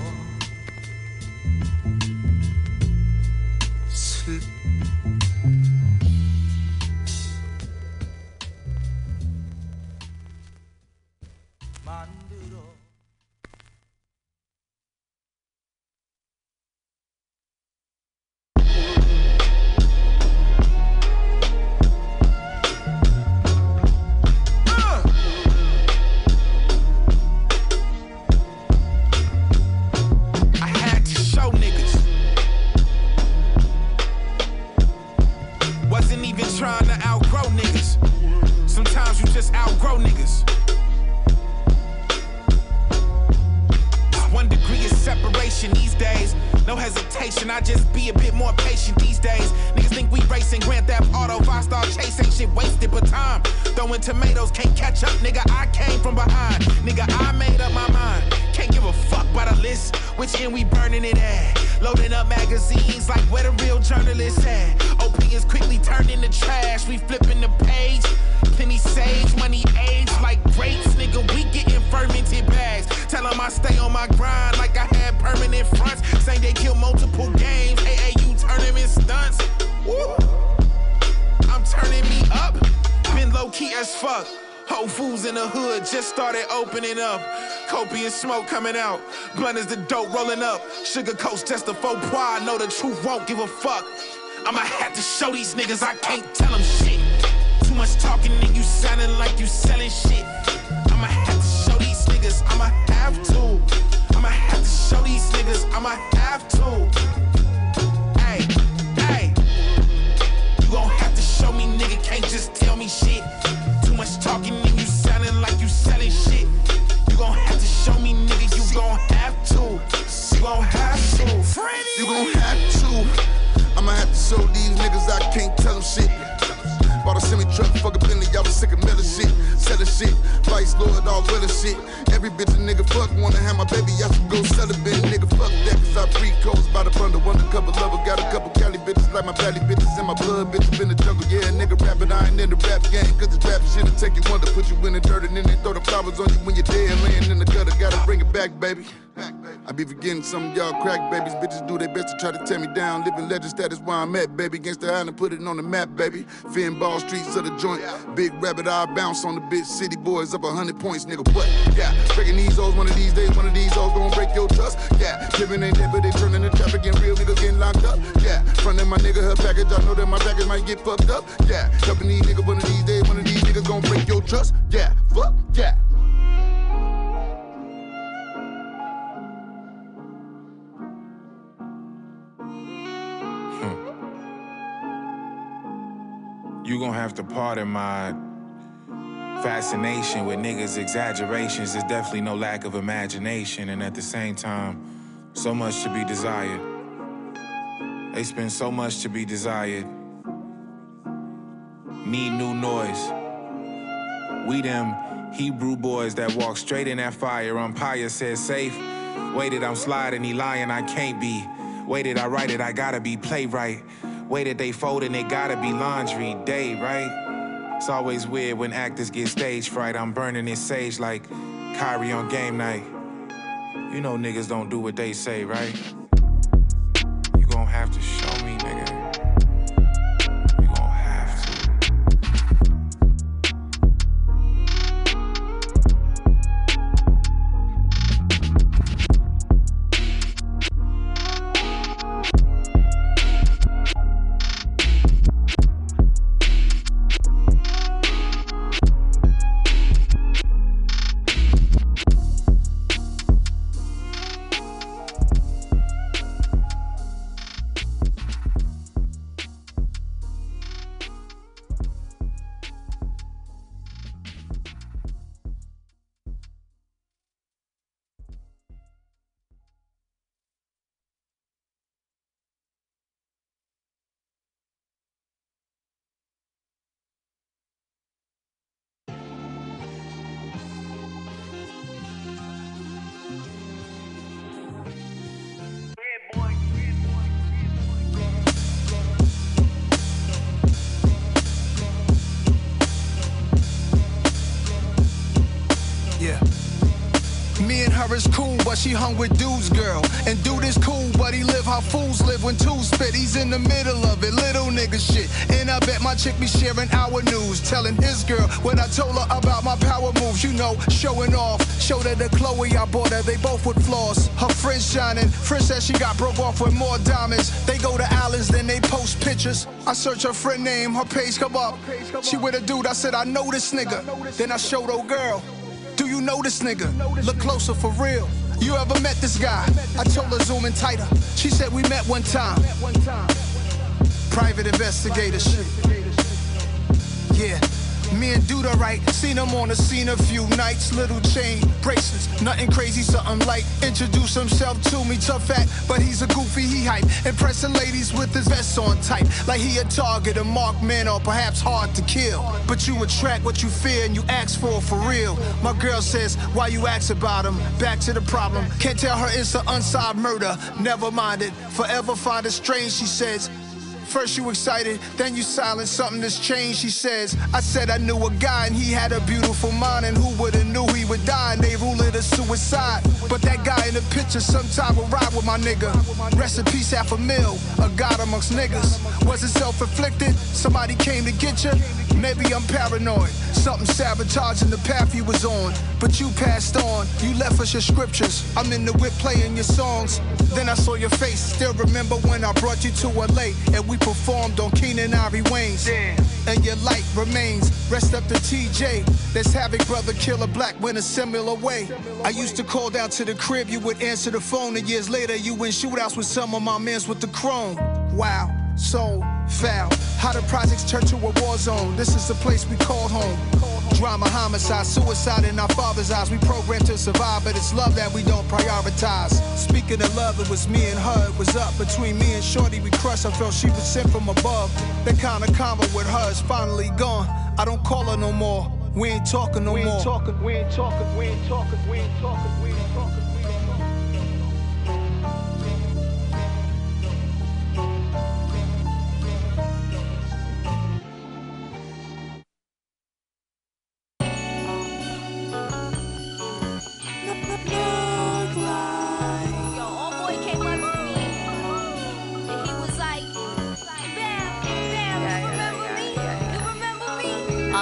Smoke coming out, blunt is the dope rolling up. Sugar coats test the faux pois. I know the truth won't give a fuck. I'ma have to show these niggas I can't tell them shit. Too much talking and you sounding like you selling shit. I'ma have to show these niggas, I'ma have to. I'ma have to show these niggas, I'ma have to. Hey, hey, you gon' have to show me, nigga. Can't just tell me shit. Too much talking and you sounding like you selling shit. You gon' have to show me, nigga, you gon' have to. You gon' have to. You gon' have to. I'ma have to show these niggas I can't tell them shit. Bought a semi-truck, fuck a Bentley, y'all was sick of Miller shit. Sell the shit, vice lord, all real shit. Every bitch a nigga fuck, wanna have my baby, y'all should go sell a bit. Nigga, fuck that, cause I pre-codes by the bundle. Undercover lover, got a couple Cali bitches like my valley bitches in my blood, bitches in the jungle. Yeah, nigga rapping, I ain't in the rap game, cause it's rap shit'll take you under, put you in the dirt and then they throw the flowers on you when you're dead, laying in the gutter, gotta bring it back, baby. I be forgetting some of y'all crack babies, bitches do their best to try to tear me down, living legend status where I'm at, baby, against the island, put it on the map, baby. Finn Ball streets of the joint, big rabbit eye bounce on the bitch, city boys up a hundred points, nigga, what? Yeah, breaking these hoes one of these days, one of these hoes gonna break your trust, yeah, living ain't never, they turning the traffic and real niggas getting locked up, yeah, frontin' my nigga her package, I know that my package might get fucked up, yeah, helping these niggas one of these days, one of these niggas gonna break your trust, yeah, fuck, yeah. You gonna have to pardon my fascination with niggas' exaggerations. There's definitely no lack of imagination, and at the same time, so much to be desired. They spend so much to be desired. Need new noise. We them Hebrew boys that walk straight in that fire. Umpire says safe. Waited, I'm sliding, he lying, I can't be. Waited, I write it, I gotta be playwright. Way that they fold and it gotta be laundry day, right? It's always weird when actors get stage fright. I'm burning this sage like Kyrie on game night. You know niggas don't do what they say, right? You gon' have to show me, nigga. You gon' is cool, but she hung with dudes, girl. And dude is cool, but he live how fools live when two spit. He's in the middle of it, little nigga shit. And I bet my chick be sharing our news, telling his girl when I told her about my power moves. You know, showing off. Showed her the Chloe I bought her, they both with flaws. Her fridge shining. Friend said she got broke off with more diamonds. They go to islands, then they post pictures. I search her friend name, her page come up. She with a dude, I said, I know this nigga. Then I showed her girl. Do you know this nigga? Look closer for real. You ever met this guy? I told her zoom in tighter. She said we met one time. Private investigator shit. Yeah. Me and dude are right. Seen him on the scene a few nights. Little chain bracelets, nothing crazy, something light. Introduced himself to me, tough act, but he's a goofy, he hype. Impressing ladies with his vest on tight, like he a target, a marked man, or perhaps hard to kill. But you attract what you fear and you ask for for real. My girl says, why you ask about him? Back to the problem. Can't tell her it's an unsolved murder. Never mind it. Forever find it strange, she says. First you excited, then you silent, something has changed, she says. I said I knew a guy and he had a beautiful mind, and who would've knew he would die, and they ruled it a suicide. But that guy in the picture sometime would ride with my nigga. Rest in peace, half a meal, a god amongst niggas. Was it self-inflicted? Somebody came to get you? Maybe I'm paranoid, something sabotaging the path you was on. But you passed on, you left us your scriptures. I'm in the whip playing your songs. Then I saw your face, still remember when I brought you to L A and we We performed on Keenan Ivory Wayne's. Damn. And your light remains. Rest up to T J. Let's have it, brother, kill a black in a similar way. Similar I way. Used to call down to the crib, you would answer the phone, and years later you in shootouts with some of my mans with the chrome. Wow, so foul. How the projects turn to a war zone. This is the place we call home. Drama, homicide, suicide in our father's eyes. We programmed to survive, but it's love that we don't prioritize. Speaking of love, it was me and her, it was up. Between me and Shorty, we crushed. I felt she was sent from above. That kind of combo with her is finally gone. I don't call her no more. We ain't talking no more. We ain't talking, we ain't talking, we ain't talking, we ain't talking, we ain't talking.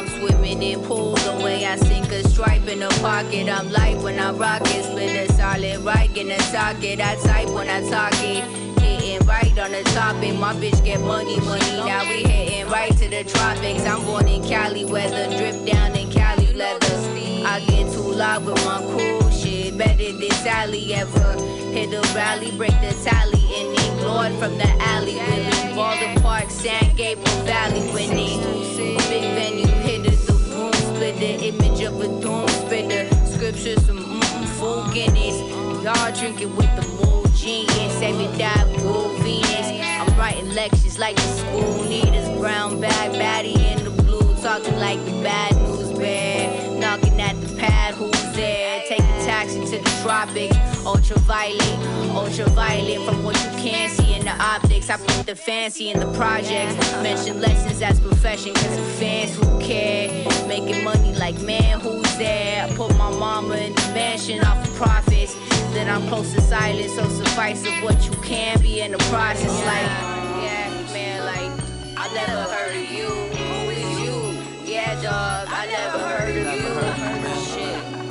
I'm swimming in pools. The way I sink a stripe in the pocket. I'm light when I rock it. Split a solid right in the socket. I type when I talk it. Hitting right on the topic. My bitch get money, money. Now we hitting right to the tropics. I'm born in Cali weather. Drip down in Cali leather. I get too loud with my cool shit. Better than Sally ever. Hit the rally, break the tally. And then Lord from the alley. When we ball the park, San Gabriel Valley. When they big venue hitters, the room splitter. Image of a doom spitter. Scriptures from mm-mm, full Guinness. Y'all drinking with the mood genius. Every dive, cool Venus. I'm writing lectures like the school leaders. Brown bag, baddie in the blue. Talking like the bad news bear. Knocking at the pad, who's there? Take a taxi to the tropics. Ultraviolet, ultraviolet from what you can see in the optics. I put the fancy in the projects. Mention lessons as profession, cause the fans who care. Making money like man, who's there? I put my mama in the mansion off of profits. Then I'm close to silence, so suffice of what you can be in the process. Like, yeah, man, like, I never heard of you. Who is you? Yeah, dog, I never heard of you.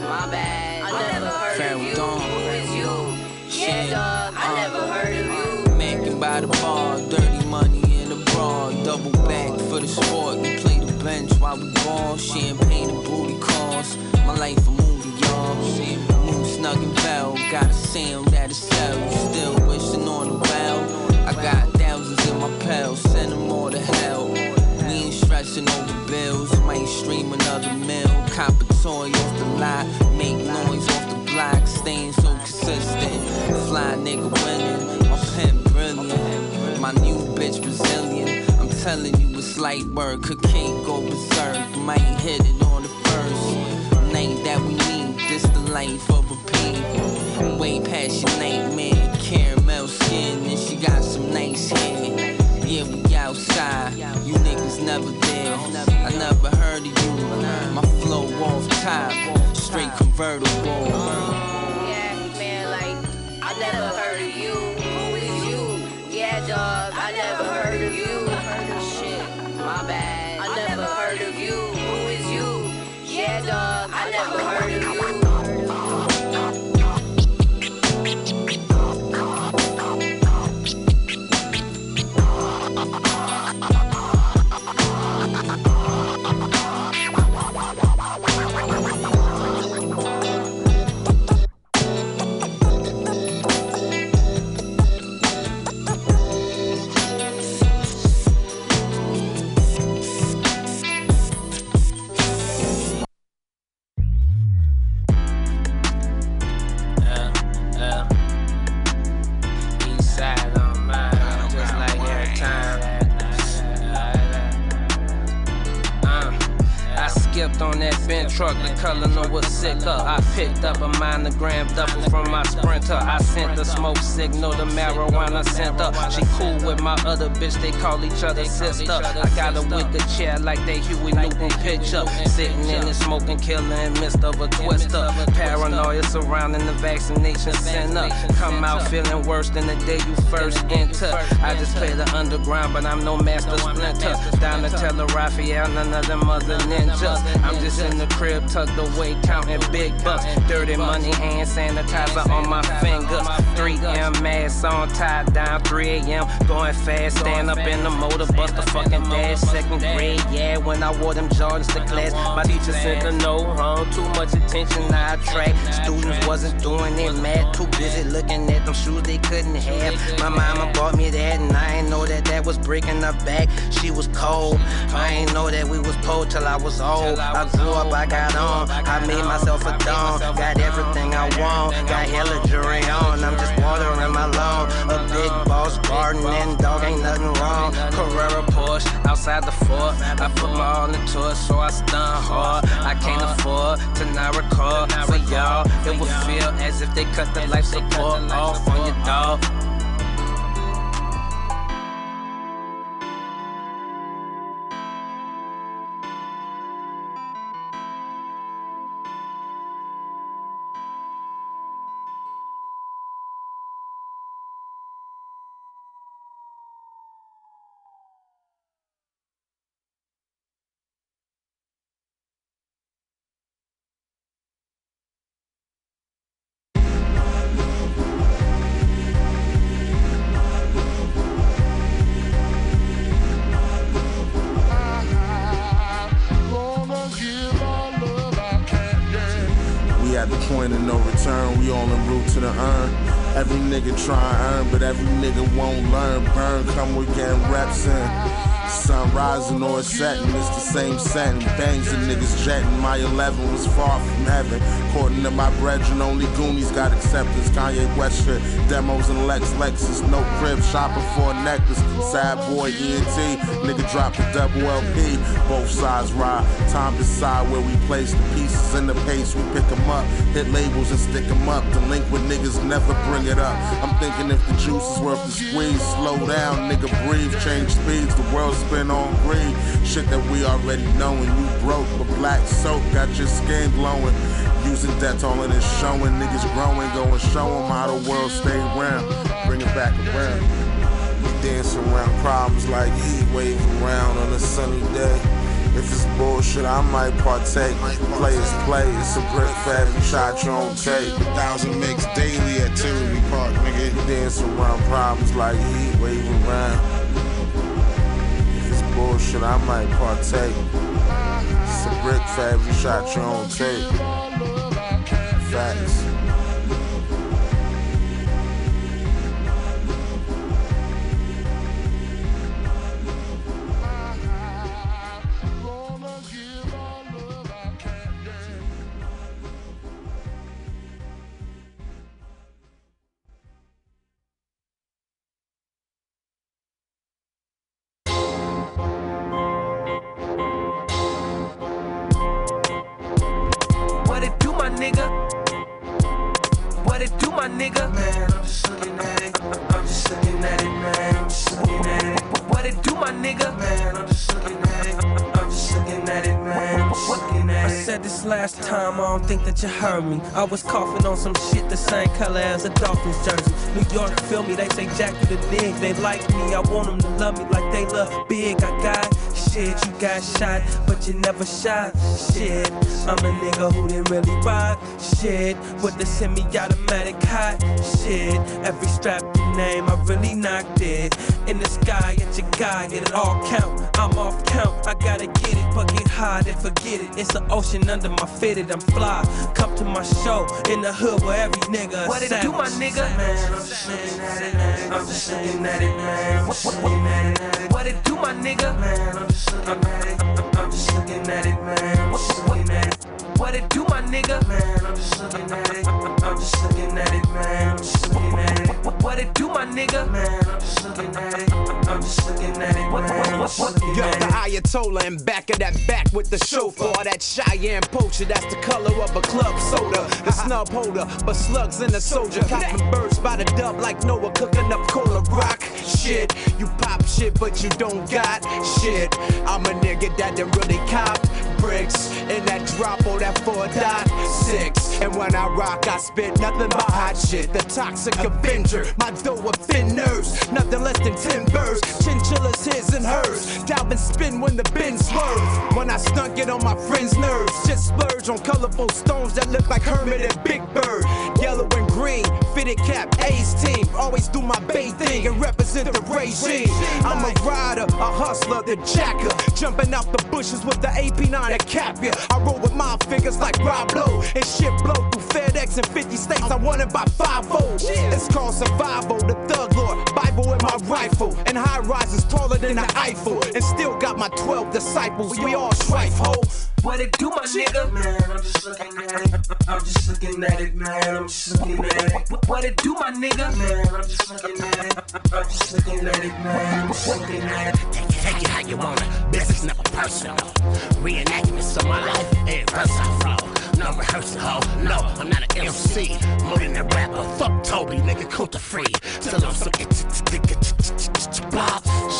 My bad. I never heard Fair of you. Who is you? Shit, yeah, dog. I never heard of you. Mackin' by the bar, dirty money in the bra. Double back for the sport. We play the bench while we ball. Champagne and booty calls. My life a movie, y'all. Moon snug and bell. Gotta sound that is loud. Still wishing on a well. I got thousands in my pals. Send them all to hell. We ain't stressing over bills. Might stream another mill. Cop a toy off the lot. Make noise off the block. Staying so consistent. Fly nigga winning. My pen brilliant. My new bitch Brazilian. I'm telling you it's light work. A can't go berserk. Might hit it on the first night that we need. This the life of a pig. Way past your nightmare. Caramel skin. And she got some nice hair. Yeah, we outside, you niggas never there. I never heard of you, my flow off top, straight convertible. Yeah, man, like, I never heard of you, who is you? Yeah, dog, I never heard of you. Shit, my bad, I never heard of you, who is you? Yeah, dog, I never heard of you. On that Benz truck, the color no was sicker. I picked up a monogram double from my Sprinter. I sent the smoke signal to marijuana center. She cool with my other bitch, they call each other sister. I got a wicker chair like they Huey Newton picture. Sitting in it, smoking killer in midst of a twister. Paranoia surrounding the vaccination center. Come out feeling worse than the day you first enter. I just play the underground, but I'm no master splinter. Down to tell the Raphael, none of them other ninjas. I'm just in the crib, tucked away, counting big bucks. Dirty money, hand sanitizer on my fingers. three M mask on, tied down, three A M Going fast, stand up in the motor, bust the fucking dash. Second grade, yeah, when I wore them Jordans to class. My teacher said to no wrong, too much attention I attract. Students wasn't doing their math, too busy looking at them shoes they couldn't have. My mama bought me that, and I ain't know that that was breaking her back. She was cold, I ain't know that we was poor till I was old. I grew up, I got on, I made myself a don. Got everything I want, got hella jewelry on. I'm just watering my lawn. A big boss garden and dog, ain't nothing wrong. Carrera Porsche, outside the fort. I put my all into it, so I stun hard. I can't afford to not record for y'all. It would feel as if they cut the life support off on your dog. at the point of no return. We all en route to the urn. Every nigga try to earn, but every nigga won't learn. Burn, come with getting reps in. Sun rising or setting, it's the same setting. Bangs and niggas jetting, my eleven was far from heaven. According to my brethren, only Goonies got acceptance. Kanye West shit, demos and Lex Lexus. No crib, shopping for a necklace. Sad boy, E N T, nigga drop a double L P. Both sides ride, time to decide where we place the pieces in the pace. We pick them up, hit labels and stick them up. Delinquent niggas never bring it up. I'm thinking if the juice is worth the squeeze, slow down, nigga breathe, change speeds, the world's spin on green, shit that we already knowin'. You broke, but black soap got your skin glowing. Using that's all it is showing. Niggas growing, going show them how the world stay round. Bring it back around. We dance around problems like heat wave around on a sunny day. If it's bullshit, I might partake. Players play, it's a brick fab, you shot your own tape. A thousand makes daily at Tilly Park, nigga. We dance around problems like heat wave around. Bullshit, I might partake. It's a brick fab, you shot your own tape. Facts. You heard me. I was coughing on some shit the same color as a Dolphins jersey. New York feel me, they say Jack you the dig. They like me, I want them to love me like they love Big. I got shit, you got shot, but you never shot. Shit, I'm a nigga who didn't really rock. Shit, with the semi-automatic hot. Shit, every strap you name, I really knocked it. In the sky at your guy, it all count. I'm off count, I gotta get it, but get high and forget it. It's an ocean under my fitted, I'm fly. Come to my show in the hood where every nigga. What it do, my nigga? Man, I'm just looking at it, man. I'm just looking at it, man. What, what, what, what it do, my nigga? Man, I'm just looking at it. I'm just looking at it, man. What, what, what it do, my nigga? Man, I'm just looking at it. I'm just looking at it, man. I'm just looking at it. What it do, my nigga? Man, I'm just looking at it. I'm just looking at it, what, what, what, what, what, yo, the Ayatollah in back of that back with the chauffeur. That Cheyenne poacher, that's the color of a club soda. The snub holder, but slugs in the soldier. Copping birds by the dub like Noah cooking up cola rock. Shit, you pop shit, but you don't got shit. I'm a nigga that done really copped bricks. And that drop on that four point six. And when I rock, I spit nothing but hot shit. The toxic avenger, my dough of thin nerves. Nothing less than ten birds. Chinchillas, his and hers. Dive and spin when the bin swerves. When I stunk it on my friend's nerves. Just splurge on colorful stones that look like Hermit and Big Bird. Yellow and green, fitted cap, Ace team. Always do my bay thing and represent the regime. I'm a rider, a hustler, the jacker. Jumping out the bushes with the A P nine to cap ya. I roll with my fingers like Rob Lowe. And shit blow through FedEx in fifty states. I won it by five oh. It's called survival, the thug lord. Bible in my rifle. And high rises taller than the Eiffel. And still got my twelve disciples. We all strife, ho. What it do, my nigga? Man, I'm just looking at it. I'm just looking at it, man. I'm just looking at it. What it do, my nigga? Man, I'm just looking at it. I'm just looking at it, man. I'm just looking at it. Take it, take it how you wanna. Business never personal. Reenactments of my life and verse I flow. No rehearsal, ho. No, I'm not an M C. More than a rapper. Fuck Toby, nigga, Kunta free. Till I'm so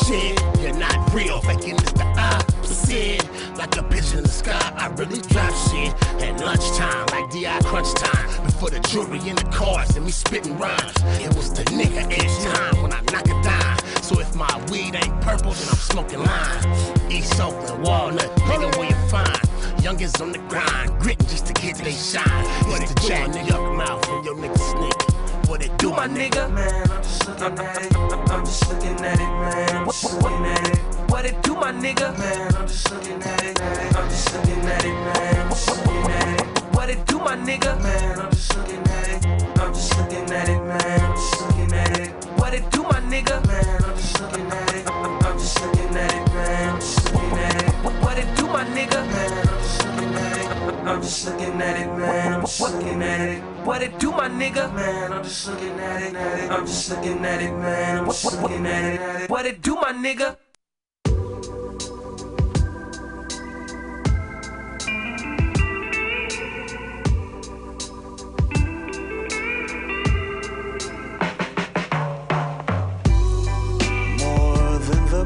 shit, you're not real. Faking is the opposite. Like a pigeon in the sky. I really drop shit at lunchtime, like D I crunch time. Before the jury in the cars and me spitting rhymes. It was the nigga edge time when I knock a dime. So if my weed ain't purple, then I'm smoking lime. East Oakland, Walnut, nigga where you find. Youngins on the grind, gritting just to get they shine. It's the jack nigga mouth and your nigga sneak. What it do, my nigga? Man, I'm just looking at it. I'm just looking at it, man. I'm just looking at it. What it do, my nigga? Man, I'm just looking at it. I'm just looking at it, man. I'm just looking at it. What it do? my nigga. Man, I'm just looking at it. I'm just looking at it, man. I'm just looking at it. What it do, my nigga? Man, I'm just looking at it. I'm just looking at it, man. I'm just looking at it. What it do, my nigga? Man, I'm just looking at it. I'm just looking at it, man. I'm just looking at it. What it do, my nigga? Man, I'm just looking at it. I'm just looking at it, man. I'm just looking at it. What it do, my nigga?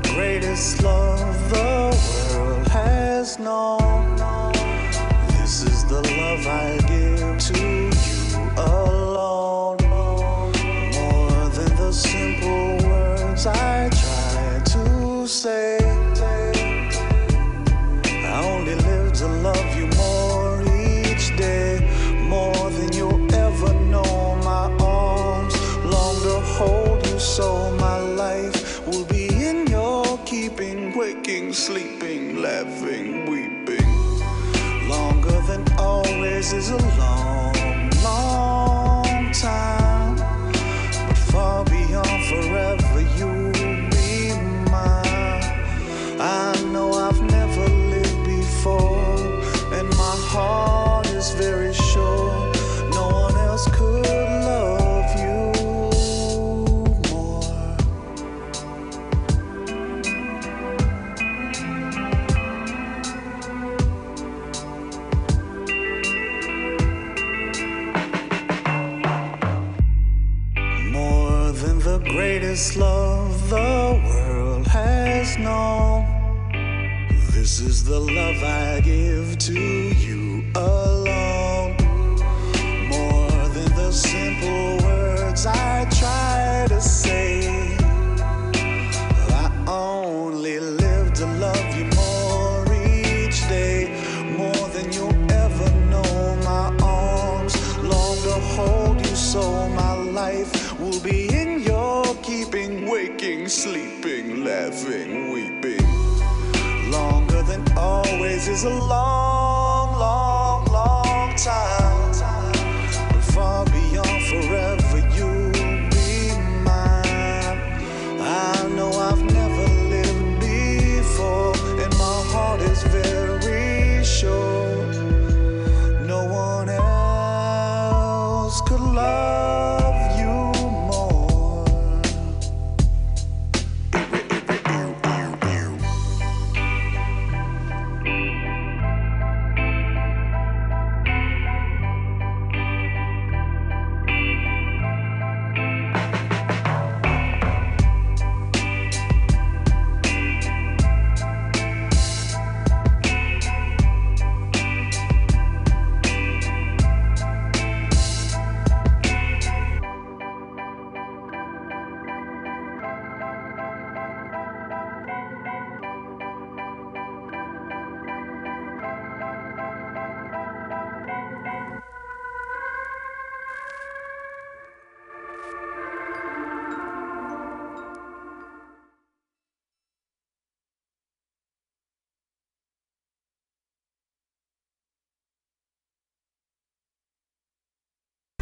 Greatest love the world has known. This is the love I give to you alone. More than the simple words I try to say. I only live to love you more each day, more than you'll ever know. My arms long to hold you so my life will be in your keeping, waking, sleeping, laughing, weeping. Longer than always is a long, long time. But far beyond forever you'll be mine. I know I've never lived before, and my heart is very sure no one else could love. Greatest love the world has known. This is the love I give to you alone. More than the simple words I try to say. I only live to love you more each day, more than you'll ever know. My arms long to hold you so my life will be in keeping, waking, sleeping, laughing, weeping. Longer than always is a long, long, long time. But far beyond forever you'll be mine. I know I've never lived before, and my heart is very sure no one else could love.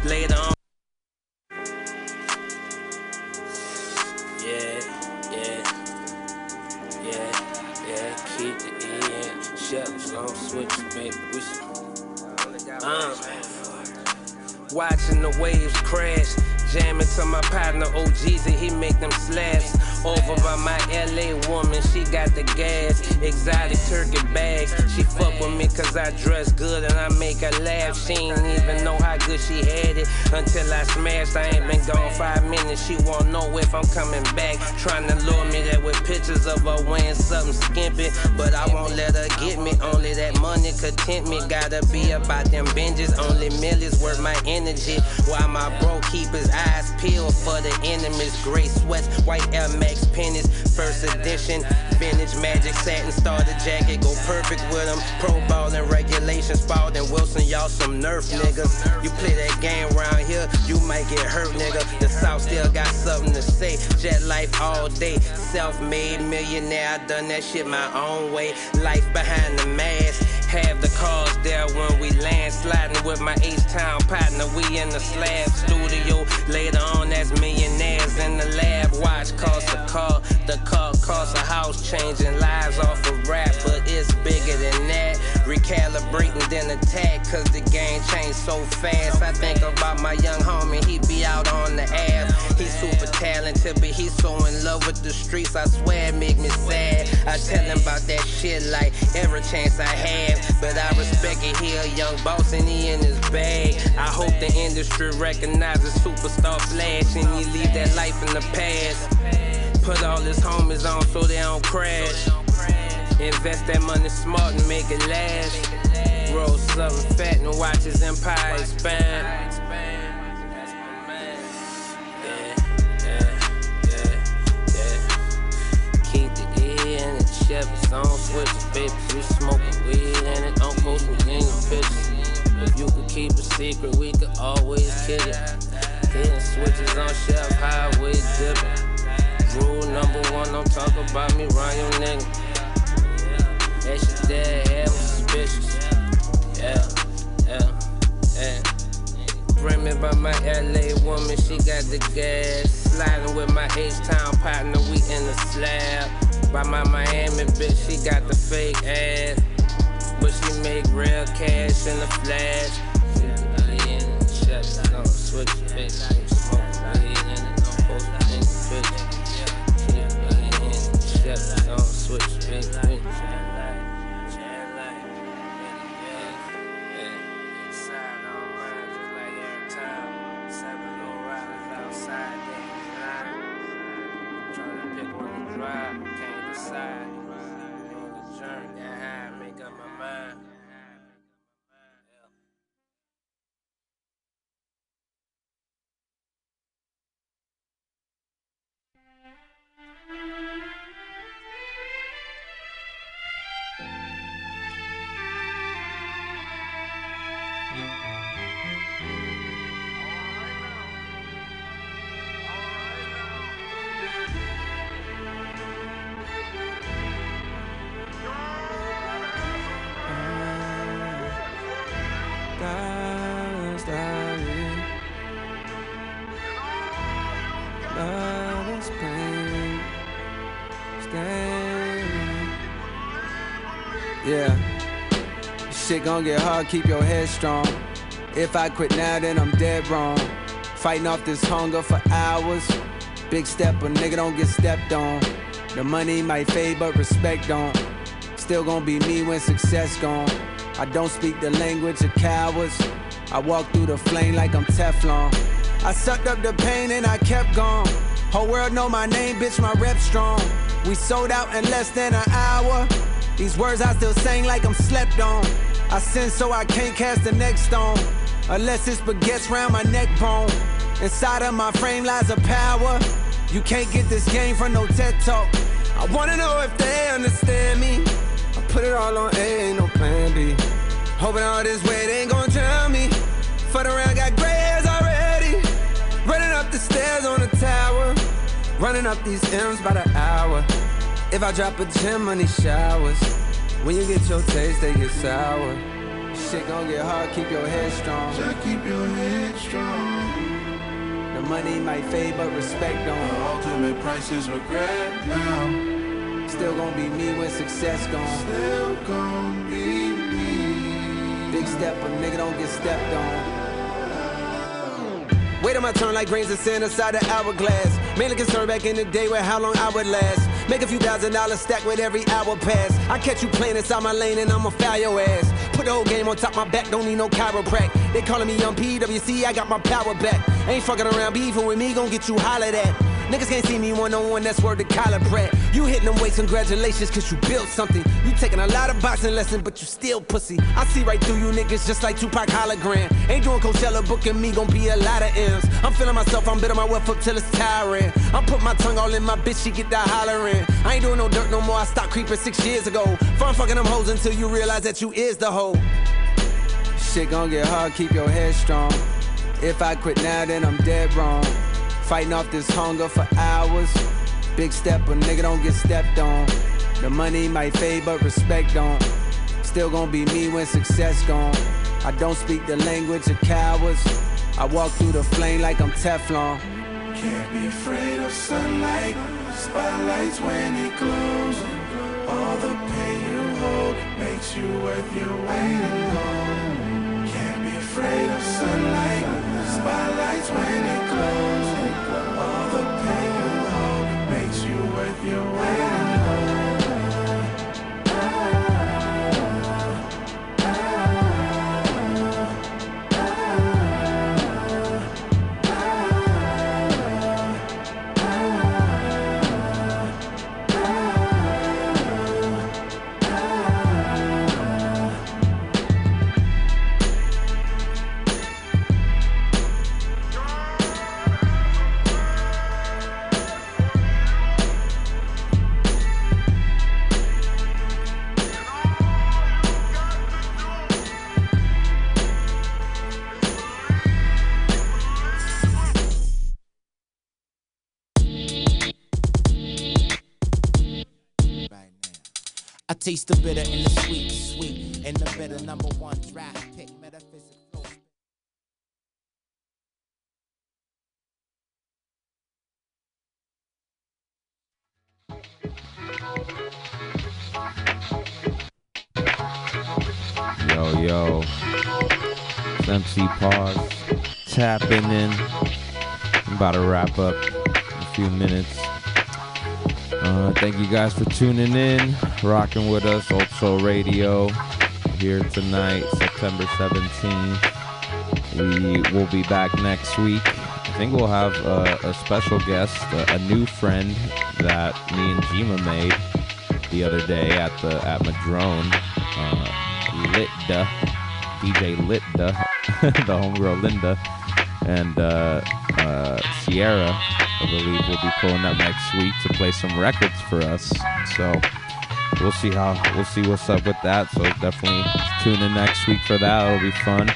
Later on. Yeah, yeah, yeah, yeah. Keep the E in shells, long switch, baby. We should. Um, watching the waves crash, jamming to my partner O G's and he make them slaps. Over by my L A woman, she got the gas. Exotic turkey bags. She fuck with me cause I dress good and I make her laugh. She ain't even know how good she had it until I smashed. I ain't been gone five minutes. She won't know if I'm coming back. Trying to lure me there with pictures of her wearing something skimpy. But I won't let her get me. Only that money content me. Gotta be about them binges. Only millions worth my energy. While my bro keep his eyes peeled for the enemies. Gray sweats, white Air Max pennies, first edition, vintage magic, satin starter jacket, go perfect with them, pro ball and regulations, Spalding Wilson, y'all some nerf niggas, you play that game round here, you might get hurt nigga, the South still got something to say, jet life all day, self-made millionaire, I done that shit my own way, life behind the mask, have the cars there when we land, sliding with my eight now we in the slab studio. Later on, that's millionaires in the lab. Watch cost a car, the car costs a house. Changing lives off of rap, but it's bigger than that. Recalibrating then attack, cause the game changed so fast. I think about my young homie, he be out on the app. He's super talented, but he's so in love with the streets, I swear it make me sad. I tell him about that shit like every chance I have, but I respect it, he a young boss and he in his bag. I hope the industry recognizes superstar flash and he leave that life in the past. Put all his homies on so they don't crash. Invest that money smart and make it last. Roll something fat and watch his empire expand. Keep the E and the Chevys on switches, baby. We smoking weed and it don't post some gang pictures. If you could keep a secret, we could always kid it. Hitting switches on shelf, highway dipping. Rule number one, don't talk about me, run your nigga. That shit dead, yeah, was suspicious. Yeah, yeah, yeah. Bring me by my L A woman, she got the gas. Sliding with my H-Town partner, we in the slab. By my Miami bitch, she got the fake ass. But she make real cash in the flash. She in the chest, I don't switch it, bitch. I smoke weed and it don't post a thing, bitch. She in the chest, I don't switch it, bitch. Shit gon' get hard, keep your head strong. If I quit now, then I'm dead wrong. Fighting off this hunger for hours. Big step, a nigga don't get stepped on. The money might fade, but respect don't. Still gon' be me when success gone. I don't speak the language of cowards. I walk through the flame like I'm Teflon. I sucked up the pain and I kept going. Whole world know my name, bitch, my rep strong. We sold out in less than an hour. These words I still sang like I'm slept on. I sin so I can't cast the next stone, unless it's baguettes round my neck bone. Inside of my frame lies a power. You can't get this game from no TED Talk. I wanna know if they understand me. I put it all on A, ain't no plan B. Hoping all this weight ain't gon' drown me. Fuck around, got gray hairs already. Running up the stairs on the tower. Running up these M's by the hour. If I drop a gem on these showers. When you get your taste, they get sour. Shit gon' get hard, keep your head strong. Just keep your head strong. The money might fade, but respect don't. The ultimate price is regret now. Still gon' be me when success gone. Still gon' be me. Big step, a nigga don't get stepped on. Wait on my turn like grains of sand inside the hourglass. Mainly concerned back in the day with how long I would last. Make a few thousand dollars stack with every hour pass. I catch you playing inside my lane and I'ma foul your ass. Put the whole game on top my back, don't need no chiroprac. They calling me on P W C, I got my power back. Ain't fucking around beefing with me, gon' get you hollered at. Niggas can't see me one-on-one, that's word to collar brat. You hitting them weights, congratulations, cause you built something. You taking a lot of boxing lessons, but you still pussy. I see right through you niggas just like Tupac hologram. Ain't doing Coachella, booking me, gon' be a lot of M's. I'm feeling myself, I'm bidding my wealth up till it's tiring. I'm putting my tongue all in my bitch, she get that hollering. I ain't doing no dirt no more, I stopped creeping six years ago. Fun fucking them hoes until you realize that you is the hoe. Shit gon' get hard, keep your head strong. If I quit now, then I'm dead wrong. Fighting off this hunger for hours. Big step, a nigga don't get stepped on. The money might fade, but respect don't. Still gon' be me when success gone. I don't speak the language of cowards. I walk through the flame like I'm Teflon. Can't be afraid of sunlight, spotlights when it glows. All the pain you hold makes you worth your weight in gold. Can't be afraid of sunlight, spotlights when it glows. All the pain you hold makes you worth your weight in taste the bitter and the sweet, sweet, and the bitter number one draft pick, metaphysical. Yo, yo. It's M C Pause, tapping in. I'm about to wrap up in a few minutes. Uh, thank you guys for tuning in, rocking with us, Old Soul Radio, here tonight, September seventeenth. We will be back next week. I think we'll have uh, a special guest, a, a new friend that me and Jima made the other day at the at Madrone, uh, Litda, D J Litda, the homegirl Linda, and uh, uh, Sierra. I believe we'll be pulling up next week to play some records for us. So we'll see how we'll see what's up with that. So definitely tune in next week for that. It'll be fun.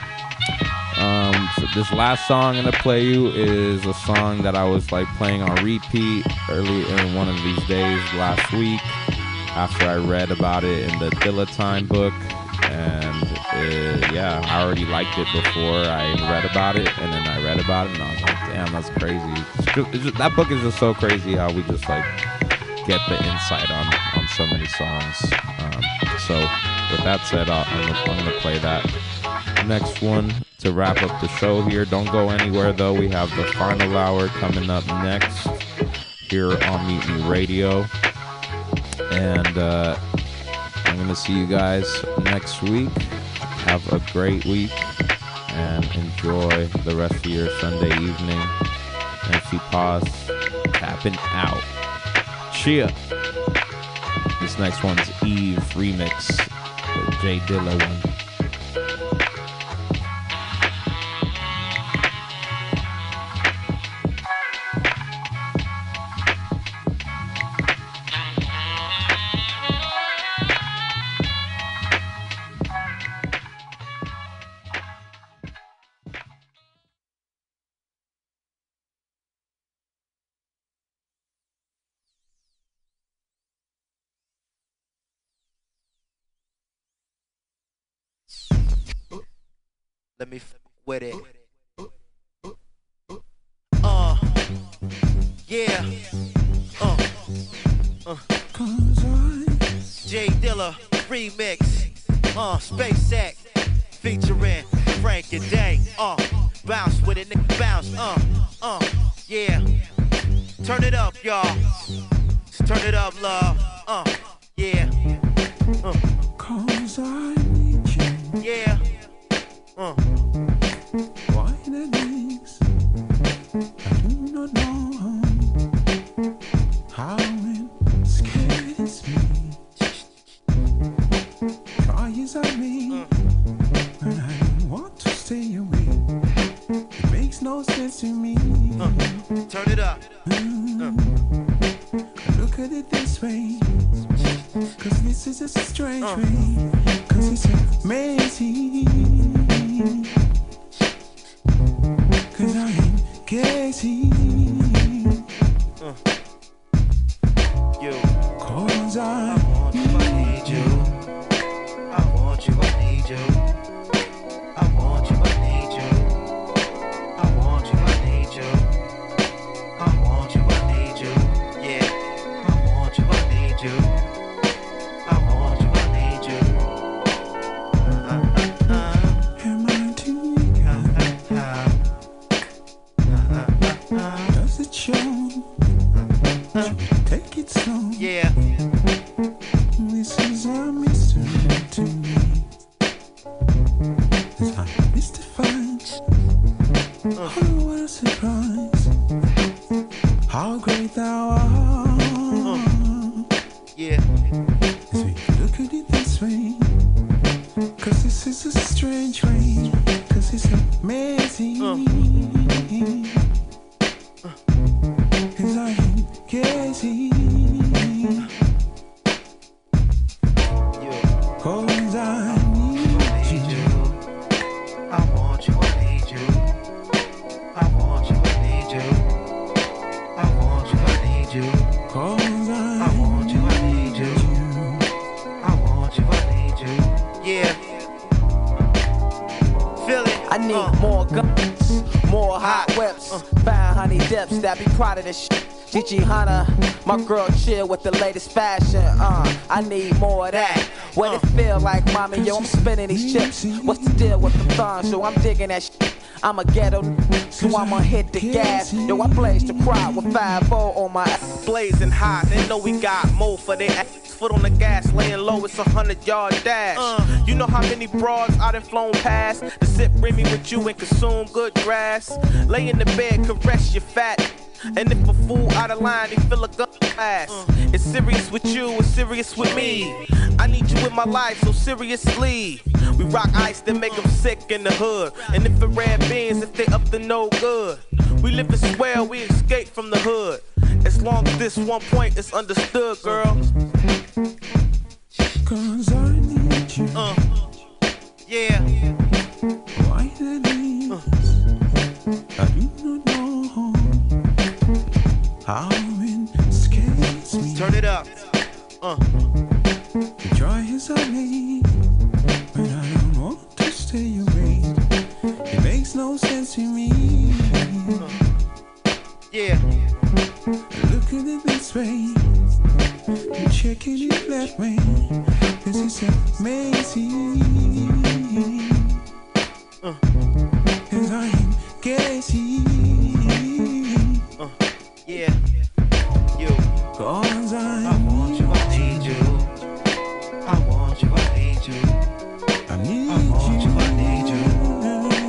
Um, so this last song I'm gonna play you is a song that I was like playing on repeat earlier in one of these days last week after I read about it in the Dilla Time book. And it, yeah, I already liked it before I read about it, and then I read about it, and I was like, damn, that's crazy. It's just, it's just, that book is just so crazy how we just, like, get the insight on, on so many songs. Um, so, with that said, I'll, I'm going to play that next one to wrap up the show here. Don't go anywhere, though. We have the final hour coming up next here on Meet Me Radio. And, uh... I'm going to see you guys next week. Have a great week and enjoy the rest of your Sunday evening. M C Pause, tapping out. Cheer. This next one's Eve Remix, the J Dilla one. Let me f with it. Uh, yeah. Uh, uh. J Dilla remix. Uh, Space Act featuring Frank and Day. Uh, bounce with it, nigga, bounce. Uh, uh, yeah. Turn it up, y'all. Turn it up, love. Uh, yeah. Uh. Cause I need you. Yeah. Uh. Why the things I do not know how it scares me. Try as I may, uh. and I want to stay away. It makes no sense to me. Uh. Turn it up. Uh. Look at it this way, 'cause this is a strange uh. way, 'cause it's amazing. 'Cause I ain't guessing. Uh. You. 'Cause I, I want you, I need you. I want you, I need you. I it thou art. Yeah. Take a look at it this way, cause this is a strange way, cause it's amazing. Uh. Uh. Cause I am gazing. Yeah. Cause I need you. I want you, I need you. I want you, I need you. I want you, I need you. Cause I, I want you, I need you. I want you, I need you. Yeah. Feel it. I need uh. more guns, more hot whips, uh. fine honey dips that be proud of this shit. Gigi Hunter, my girl chill with the latest fashion, uh, I need more of that. What it feel like, mommy, yo, I'm spinning these chips. What's the deal with the thongs, so I'm digging that shit. I'm a ghetto, so I'ma hit the gas. Yo, I blaze the crowd with five oh on my ass. Blazing high, they know we got more for their ass. Foot on the gas, laying low, it's a hundred yard dash. Uh, you know how many broads I done flown past to sip Remy with you and consume good grass. Lay in the bed, caress your fat. And if a fool out of line, they fill a gun class. Mm. It's serious with you, it's serious with me. I need you in my life, so seriously. We rock ice, then make them sick in the hood. And if it red beans, if they up to no good. We live and swear, we escape from the hood. As long as this one point is understood, girl. Cause I need you. Uh. Yeah. Why the names? I do not know. Turn it up. Uh. The joy is I made, but I don't want to stay away. It makes no sense to me. Uh. Yeah. Look at it this way, and checking it that way. This is amazing. Uh. And I'm guessing.